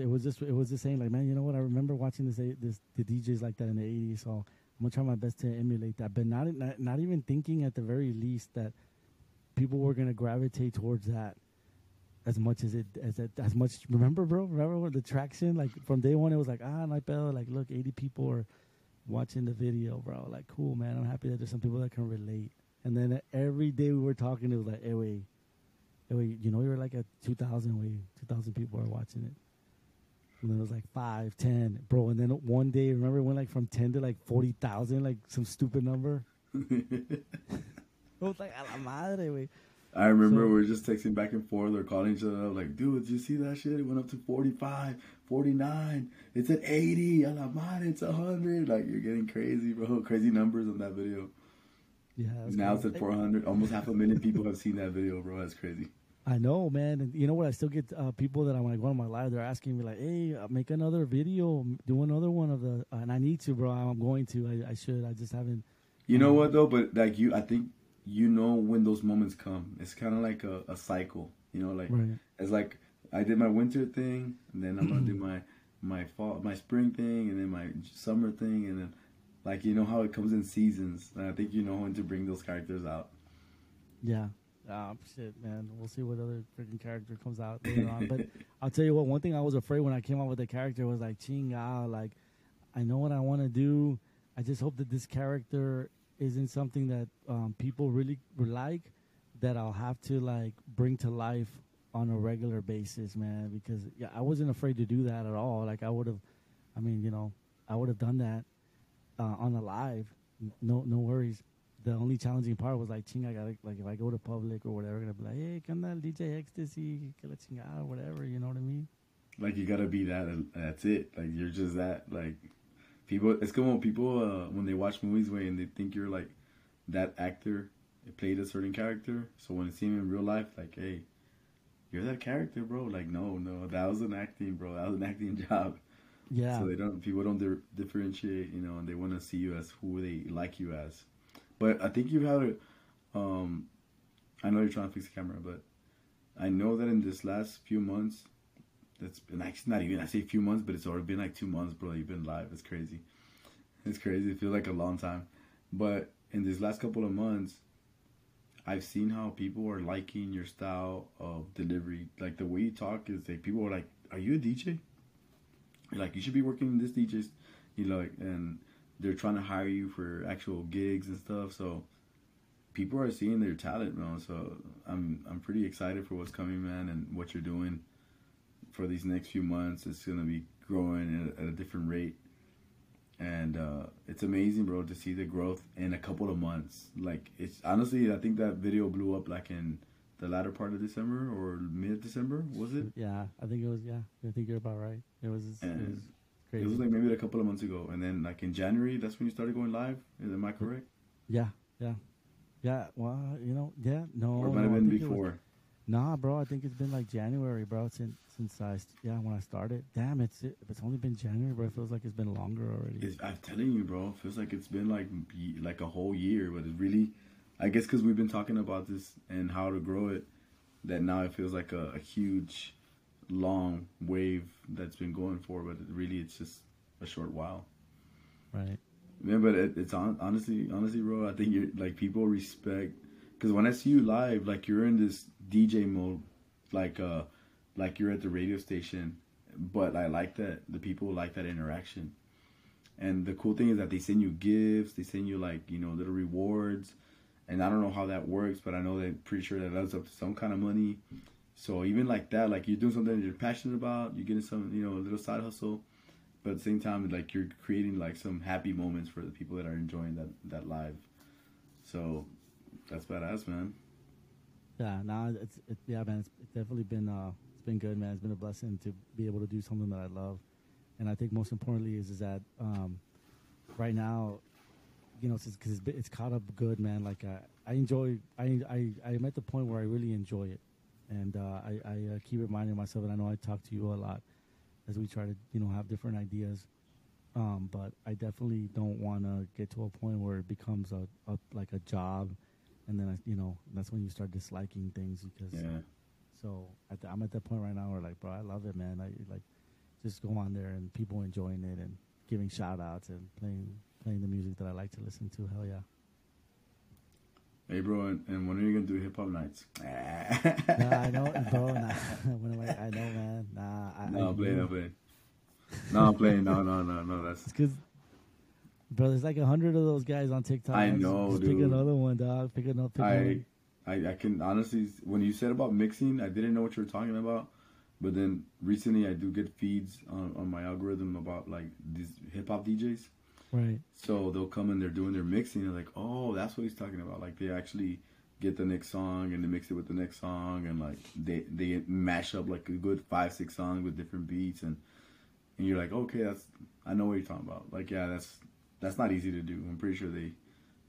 was just the same. Like, man, you know what? I remember watching the DJs like that in the '80s. So I'm gonna try my best to emulate that, but not even thinking at the very least that people were gonna gravitate towards that as much. Remember, bro? Remember the traction? Like from day one, it was like, like, look, 80 people are watching the video, bro. Like, cool, man. I'm happy that there's some people that can relate. And then every day we were talking, it was like, hey, wait, you know, we were like at 2,000 people are watching it. And then it was like 5, 10, bro. And then one day, remember, it went like from 10 to like 40,000, like some stupid number. It was like, a la madre, wey. I remember we were just texting back and forth or calling each other up, like, dude, did you see that shit? It went up to 45, 49. It's at 80. A la madre, it's 100. Like, you're getting crazy, bro. Crazy numbers on that video. Yeah, now it's at 400. Almost 500,000 people have seen that video, bro. That's crazy. I know, man. And you know what? I still get people that when I go on my live, they're asking me like, "Hey, make another video, do another one of the." And I need to, bro. I'm going to. I should. I just haven't. You know what though? But like you, I think you know when those moments come. It's kind of like a cycle. You know, like right. It's like I did my winter thing, and then I'm gonna do my fall, my spring thing, and then my summer thing, and then. Like, you know how it comes in seasons. And I think you know when to bring those characters out. Yeah. Oh, shit, man. We'll see what other freaking character comes out later on. But I'll tell you what, one thing I was afraid when I came out with the character was like, chinga, like, I know what I want to do. I just hope that this character isn't something that people really like, that I'll have to, like, bring to life on a regular basis, man. Because yeah, I wasn't afraid to do that at all. Like, I would have done that. On the live, no worries. The only challenging part was like, I gotta, like, if I go to public or whatever, I'm gonna be like, hey, come on, DJ Ecstasy, or whatever, you know what I mean? Like, you gotta be that, and that's it. Like, you're just that. Like, people, it's cool when people, when they watch movies, way, and they think you're like that actor, they played a certain character. So when they see him in real life, like, hey, you're that character, bro. Like, no, that was an acting, bro. That was an acting job. Yeah. So people don't differentiate, you know, and they want to see you as who they like you as. But I think you have, I know you're trying to fix the camera, but I know that in this last few months, that's been actually not even, I say few months, but it's already been like 2 months, bro. You've been live. It's crazy. It's crazy. It feels like a long time. But in this last couple of months, I've seen how people are liking your style of delivery. Like the way you talk is like, people are like, are you a DJ? Like, you should be working in this DJs, you know, like, and they're trying to hire you for actual gigs and stuff. So people are seeing their talent, man. So I'm pretty excited for what's coming, man, and what you're doing for these next few months. It's gonna be growing at a different rate, and it's amazing, bro, to see the growth in a couple of months. Like, it's honestly, I think that video blew up like in the latter part of December or mid-December, was it? Yeah, I think it was, yeah. I think you're about right. It was crazy. It was like maybe a couple of months ago. And then like in January, that's when you started going live. Am I correct? Yeah. Well, you know, yeah, no. Or it might have been before. Nah, bro, I think it's been like January, bro, when I started. Damn, it's only been January, bro. It feels like it's been longer already. I'm telling you, bro, it feels like it's been like a whole year, but it really... I guess because we've been talking about this and how to grow it, that now it feels like a huge, long wave that's been going for, but really it's just a short while. Right. Yeah, but honestly, bro, I think you're like, people respect, because when I see you live, like you're in this DJ mode, like you're at the radio station, but I like that the people like that interaction, and the cool thing is that they send you gifts, they send you like, you know, little rewards. And I don't know how that works, but I know they're pretty sure that adds up to some kind of money. So even like that, like you're doing something that you're passionate about, you're getting some, you know, a little side hustle. But at the same time, like you're creating like some happy moments for the people that are enjoying that live. So that's badass, man. Yeah, no, yeah, man, it's definitely been it's been good, man. It's been a blessing to be able to do something that I love, and I think most importantly is that right now, you know, because it's caught up good, man. Like I'm at the point where I really enjoy it, and I keep reminding myself, and I know I talk to you a lot as we try to, you know, have different ideas, but I definitely don't want to get to a point where it becomes a job. And then, you know, that's when you start disliking things because. Yeah. So I'm at that point right now where, like, bro, I love it, man. I like just go on there and people enjoying it and giving shout outs and playing the music that I like to listen to. Hell yeah. Hey, bro, and when are you gonna do hip hop nights? Nah, I know, bro. Nah. I know, man. Nah. No, I'm playing. That's good. Bro, there's like 100 of those guys on TikTok. I know, just dude. Pick another one, dog. Pick another. I can honestly, when you said about mixing, I didn't know what you were talking about. But then recently, I do get feeds on my algorithm about like these hip hop DJs. Right. So they'll come and they're doing their mixing. And they're like, oh, that's what he's talking about. Like they actually get the next song and they mix it with the next song, and like they mash up like a good 5-6 songs with different beats, and you're like, okay, that's, I know what you're talking about. Like, yeah, that's not easy to do. I'm pretty sure they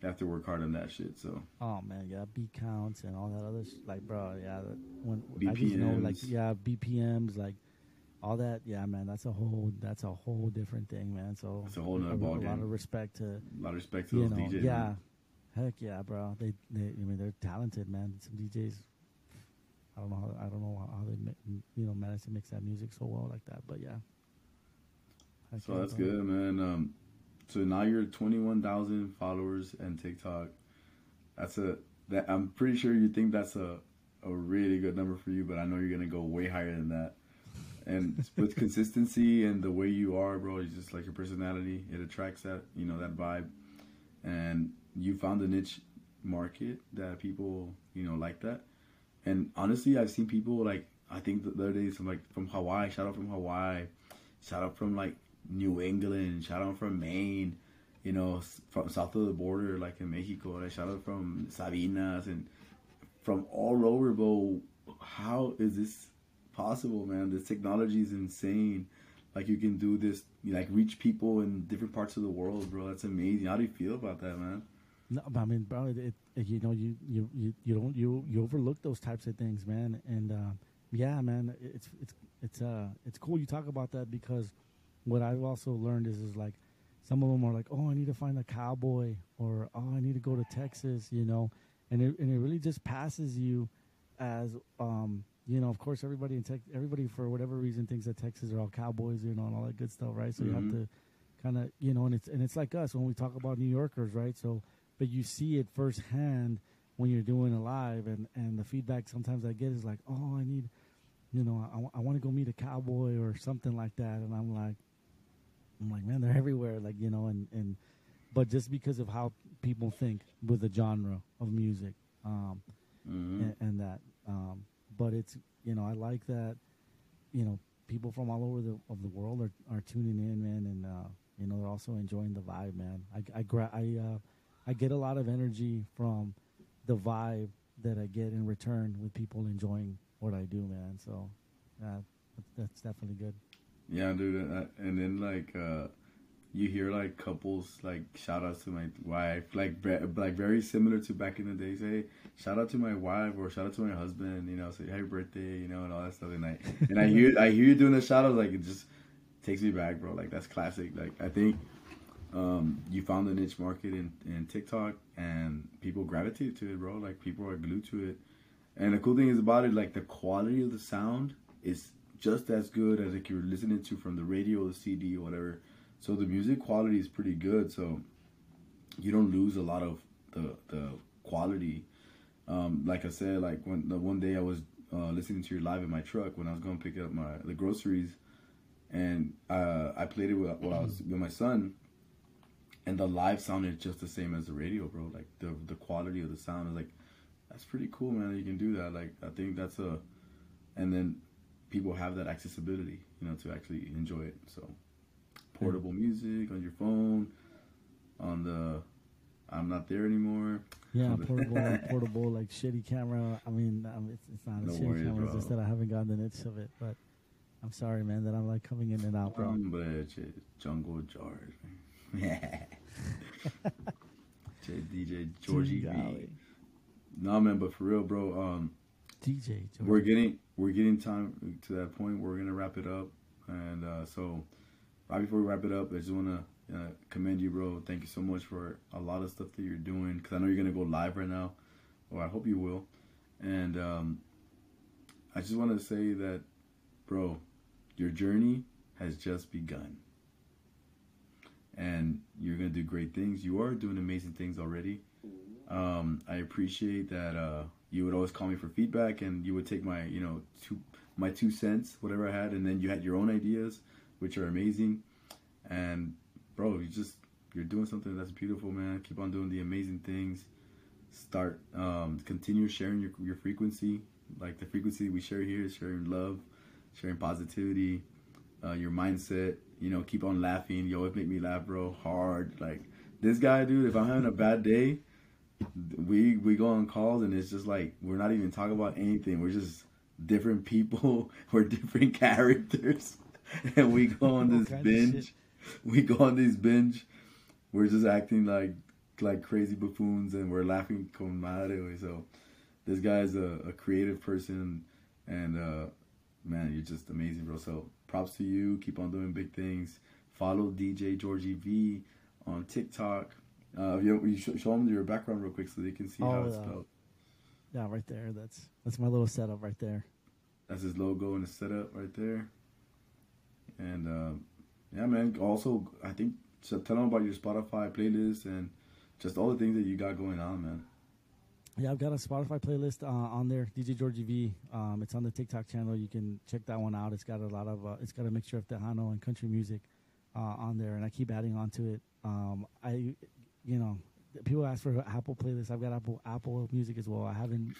have to work hard on that shit. So. Oh man, yeah, beat counts and all that other shit. Like, bro, yeah, when BPMs. I just know, like, yeah, BPMs, like, all that. Yeah, man, that's a whole different thing, man. So it's a whole nother ballgame. A lot of respect to those DJs. Yeah, man. Heck yeah, bro. They're talented, man. Some DJs, I don't know how they, you know, manage to mix that music so well like that. But yeah. Heck so yeah, that's good, man. So now you're 21,000 followers and TikTok. I'm pretty sure you think that's a really good number for you, but I know you're gonna go way higher than that. And with consistency and the way you are, bro, it's just like your personality. It attracts that, you know, that vibe. And you found a niche market that people, you know, like that. And honestly, I've seen people like, I think the other day, from Hawaii, shout out from Hawaii, shout out from like New England, shout out from Maine, you know, from south of the border, like in Mexico, and I shout out from Sabinas and from all over, bro. How is this possible, man? This technology is insane. Like, you can do this, you like reach people in different parts of the world, bro. That's amazing. How do you feel about that, man? No, I mean, bro, you know, you overlook those types of things, man. And yeah, man, it's cool you talk about that, because what I've also learned is like, some of them are like, oh, I need to find a cowboy, or oh, I need to go to Texas, you know, and it really just passes you as, you know, of course, everybody for whatever reason thinks that Texas are all cowboys, you know, and all that good stuff, right? So mm-hmm. You have to kind of, you know, and it's like us when we talk about New Yorkers, right? So, but you see it firsthand when you're doing it live, and the feedback sometimes I get is like, oh, I need, you know, I want to go meet a cowboy or something like that, and I'm like, man, they're everywhere, like, you know, and but just because of how people think with the genre of music, mm-hmm. and that, but it's, you know, I like that, you know, people from all over the world are tuning in, man, and you know, they're also enjoying the vibe, man. I get a lot of energy from the vibe that I get in return with people enjoying what I do, man. So, yeah, that's definitely good. Yeah, dude, and then, like, you hear, like, couples, like, shout-outs to my wife, like very similar to back in the days, hey, shout-out to my wife, or shout-out to my husband, you know, say, happy birthday, you know, and all that stuff, and I hear you doing the shout-outs, like, it just takes me back, bro, like, that's classic, like, I think you found a niche market in TikTok, and people gravitate to it, bro, like, people are glued to it, and the cool thing is about it, like, the quality of the sound is just as good as like you're listening to from the radio, the CD, or whatever. So the music quality is pretty good. So you don't lose a lot of the quality. Like I said, like when the one day I was listening to your live in my truck when I was going to pick up the groceries, and I played it while I was with my son, and the live sounded just the same as the radio, bro. Like the quality of the sound is like, that's pretty cool, man. You can do that. Like I think that's and then people have that accessibility, you know, to actually enjoy it. So portable music on your phone, on the I'm not there anymore. Yeah, portable, like shitty camera. I mean, it's not a shitty camera. It's just that I haven't gotten the niche of it. But I'm sorry, man, that I'm like coming in and out, bro. Jungle George, man. DJ Georgie B. Nah, man, but for real, bro. DJ Georgie. We're getting time to that point. We're gonna wrap it up, and so right before we wrap it up, I just wanna commend you, bro. Thank you so much for a lot of stuff that you're doing, because I know you're gonna go live right now, or I hope you will. And I just want to say that, bro, your journey has just begun, and you're gonna do great things. You are doing amazing things already. I appreciate that you would always call me for feedback, and you would take my, you know, my two cents, whatever I had, and then you had your own ideas, which are amazing. And bro, you're doing something that's beautiful, man. Keep on doing the amazing things. Start, continue sharing your frequency, like the frequency we share here is sharing love, sharing positivity, your mindset. You know, keep on laughing. You always make me laugh, bro. Hard, like this guy, dude. If I'm having a bad day, we go on calls and it's just like we're not even talking about anything. We're just different people. We're different characters, and we go on this binge. We go on this binge. We're just acting like crazy buffoons, and we're laughing con madre. So this guy's a creative person, and man, you're just amazing, bro. So props to you. Keep on doing big things. Follow DJ Georgie V on TikTok. You show them your background real quick so they can see how it's spelled. Yeah, right there. That's my little setup right there. That's his logo and his setup right there. And yeah, man. Also, I think so tell them about your Spotify playlist and just all the things that you got going on, man. Yeah, I've got a Spotify playlist on there, DJ Georgie V. It's on the TikTok channel. You can check that one out. It's got a lot of it's got a mixture of Tejano and country music on there, and I keep adding on to it. You know, people ask for Apple playlists. I've got Apple Music as well. I haven't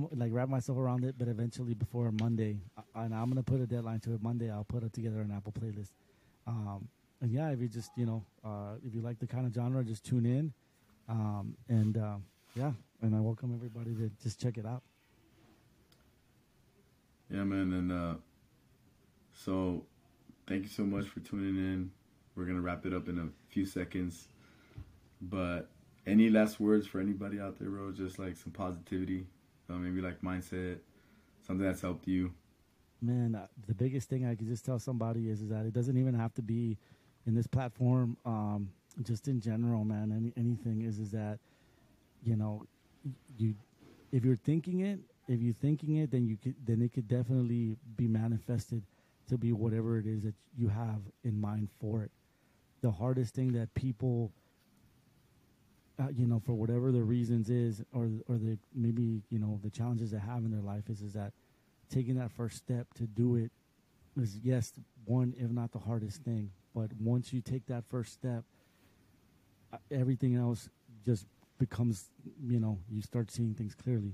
wrap myself around it, but eventually before Monday, and I'm gonna put a deadline to it. Monday, I'll put it together an Apple playlist. And yeah, if you just if you like the kind of genre, just tune in. Yeah, and I welcome everybody to just check it out. Yeah, man, and so thank you so much for tuning in. We're gonna wrap it up in a few seconds, but any last words for anybody out there, bro? Just like some positivity, maybe like mindset, something that's helped you. Man, the biggest thing I could just tell somebody is that it doesn't even have to be in this platform. Just in general, man, anything is that, you know, if you're thinking it, then it could definitely be manifested to be whatever it is that you have in mind for it. The hardest thing that people, for whatever the reasons is, or the maybe, the challenges they have in their life is that taking that first step to do it is, yes, one, if not the hardest thing. But once you take that first step, everything else just becomes, you start seeing things clearly.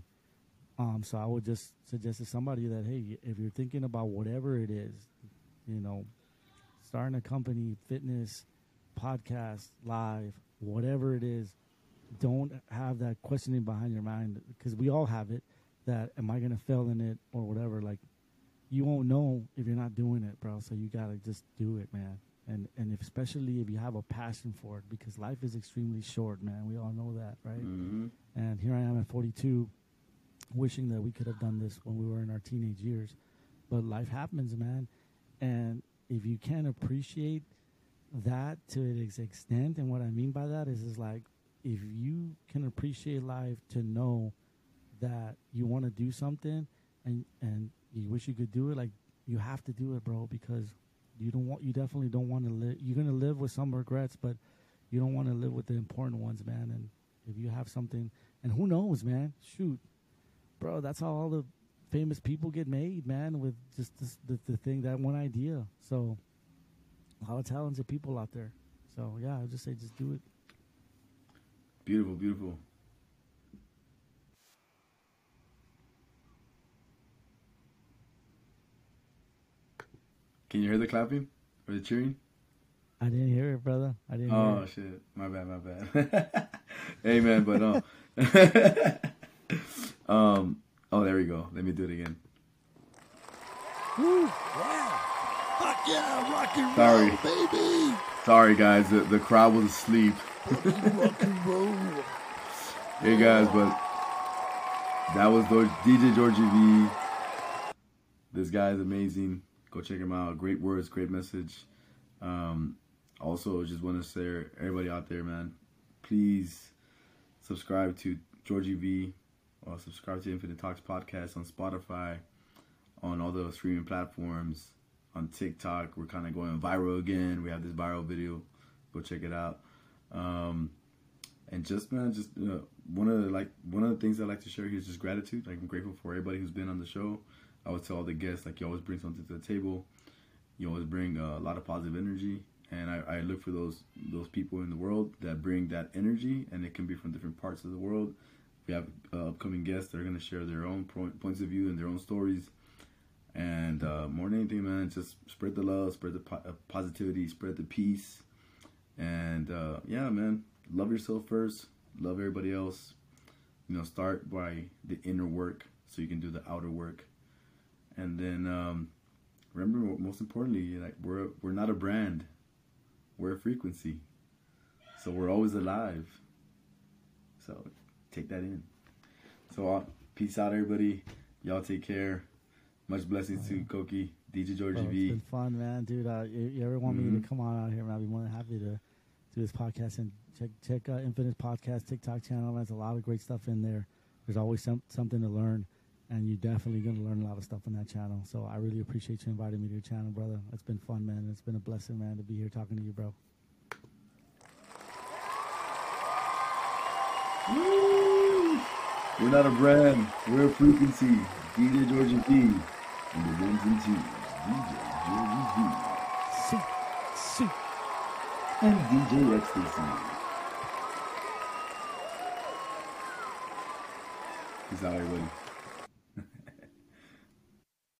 So I would just suggest to somebody that, hey, if you're thinking about whatever it is, starting a company, fitness, podcast, live, whatever it is, don't have that questioning behind your mind, because we all have it, that am I going to fail in it or whatever. Like, you won't know if you're not doing it, bro. So you got to just do it, man. And especially if you have a passion for it, because life is extremely short, man. We all know that, right? Mm-hmm. And here I am at 42, wishing that we could have done this when we were in our teenage years. But life happens, man. And if you can appreciate that to its extent, and what I mean by that is like, if you can appreciate life to know that you want to do something and you wish you could do it, like, you have to do it, bro, because you definitely don't want to live. You're going to live with some regrets, but you don't want to live with the important ones, man. And if you have something, and who knows, man, shoot, bro, that's how all the famous people get made, man, with just the thing, that one idea. So a lot of talented people out there. So yeah, I'll just say, just do it. Beautiful, beautiful. Can you hear the clapping or the cheering? I didn't hear it, brother. I didn't hear it. Oh, shit. My bad. Amen, but oh, there we go. Let me do it again. Woo. Wow. Fuck yeah, rock and roll, baby. Sorry, guys. The crowd was asleep. Rock and roll. Hey, guys, but that was DJ Georgie V. This guy is amazing. Go check him out. Great words, great message. Also, just want to say, everybody out there, man, please subscribe to Georgie V or subscribe to Infinite Talks Podcast on Spotify, on all the streaming platforms, on TikTok. We're kind of going viral again. We have this viral video. Go check it out. And just, man, just one of the things I like to share here is just gratitude. Like, I'm grateful for everybody who's been on the show. I would tell all the guests, like, you always bring something to the table. You always bring a lot of positive energy, and I look for those people in the world that bring that energy, and it can be from different parts of the world. We have upcoming guests that are going to share their own points of view and their own stories. And more than anything, man, just spread the love, spread the positivity, spread the peace. And yeah, man, love yourself first, love everybody else. You know, start by the inner work so you can do the outer work. And then remember, most importantly, like we're not a brand, we're a frequency. So we're always alive. So take that in. So peace out, everybody. Y'all take care. Much blessings to Koki, DJ Georgie V. It's been fun, man, dude. You ever want me to come on out here, man? I'd be more than happy to do this podcast. And check Infinite Podcast TikTok channel. There's a lot of great stuff in there. There's always something to learn. And you're definitely going to learn a lot of stuff on that channel. So I really appreciate you inviting me to your channel, brother. It's been fun, man. It's been a blessing, man, to be here talking to you, bro. Woo! We're not a brand. We're a frequency. DJ Georgie V. And the ones and twos. DJ Georgie V. Soup. And DJ Ecstasy. Peace out, everybody.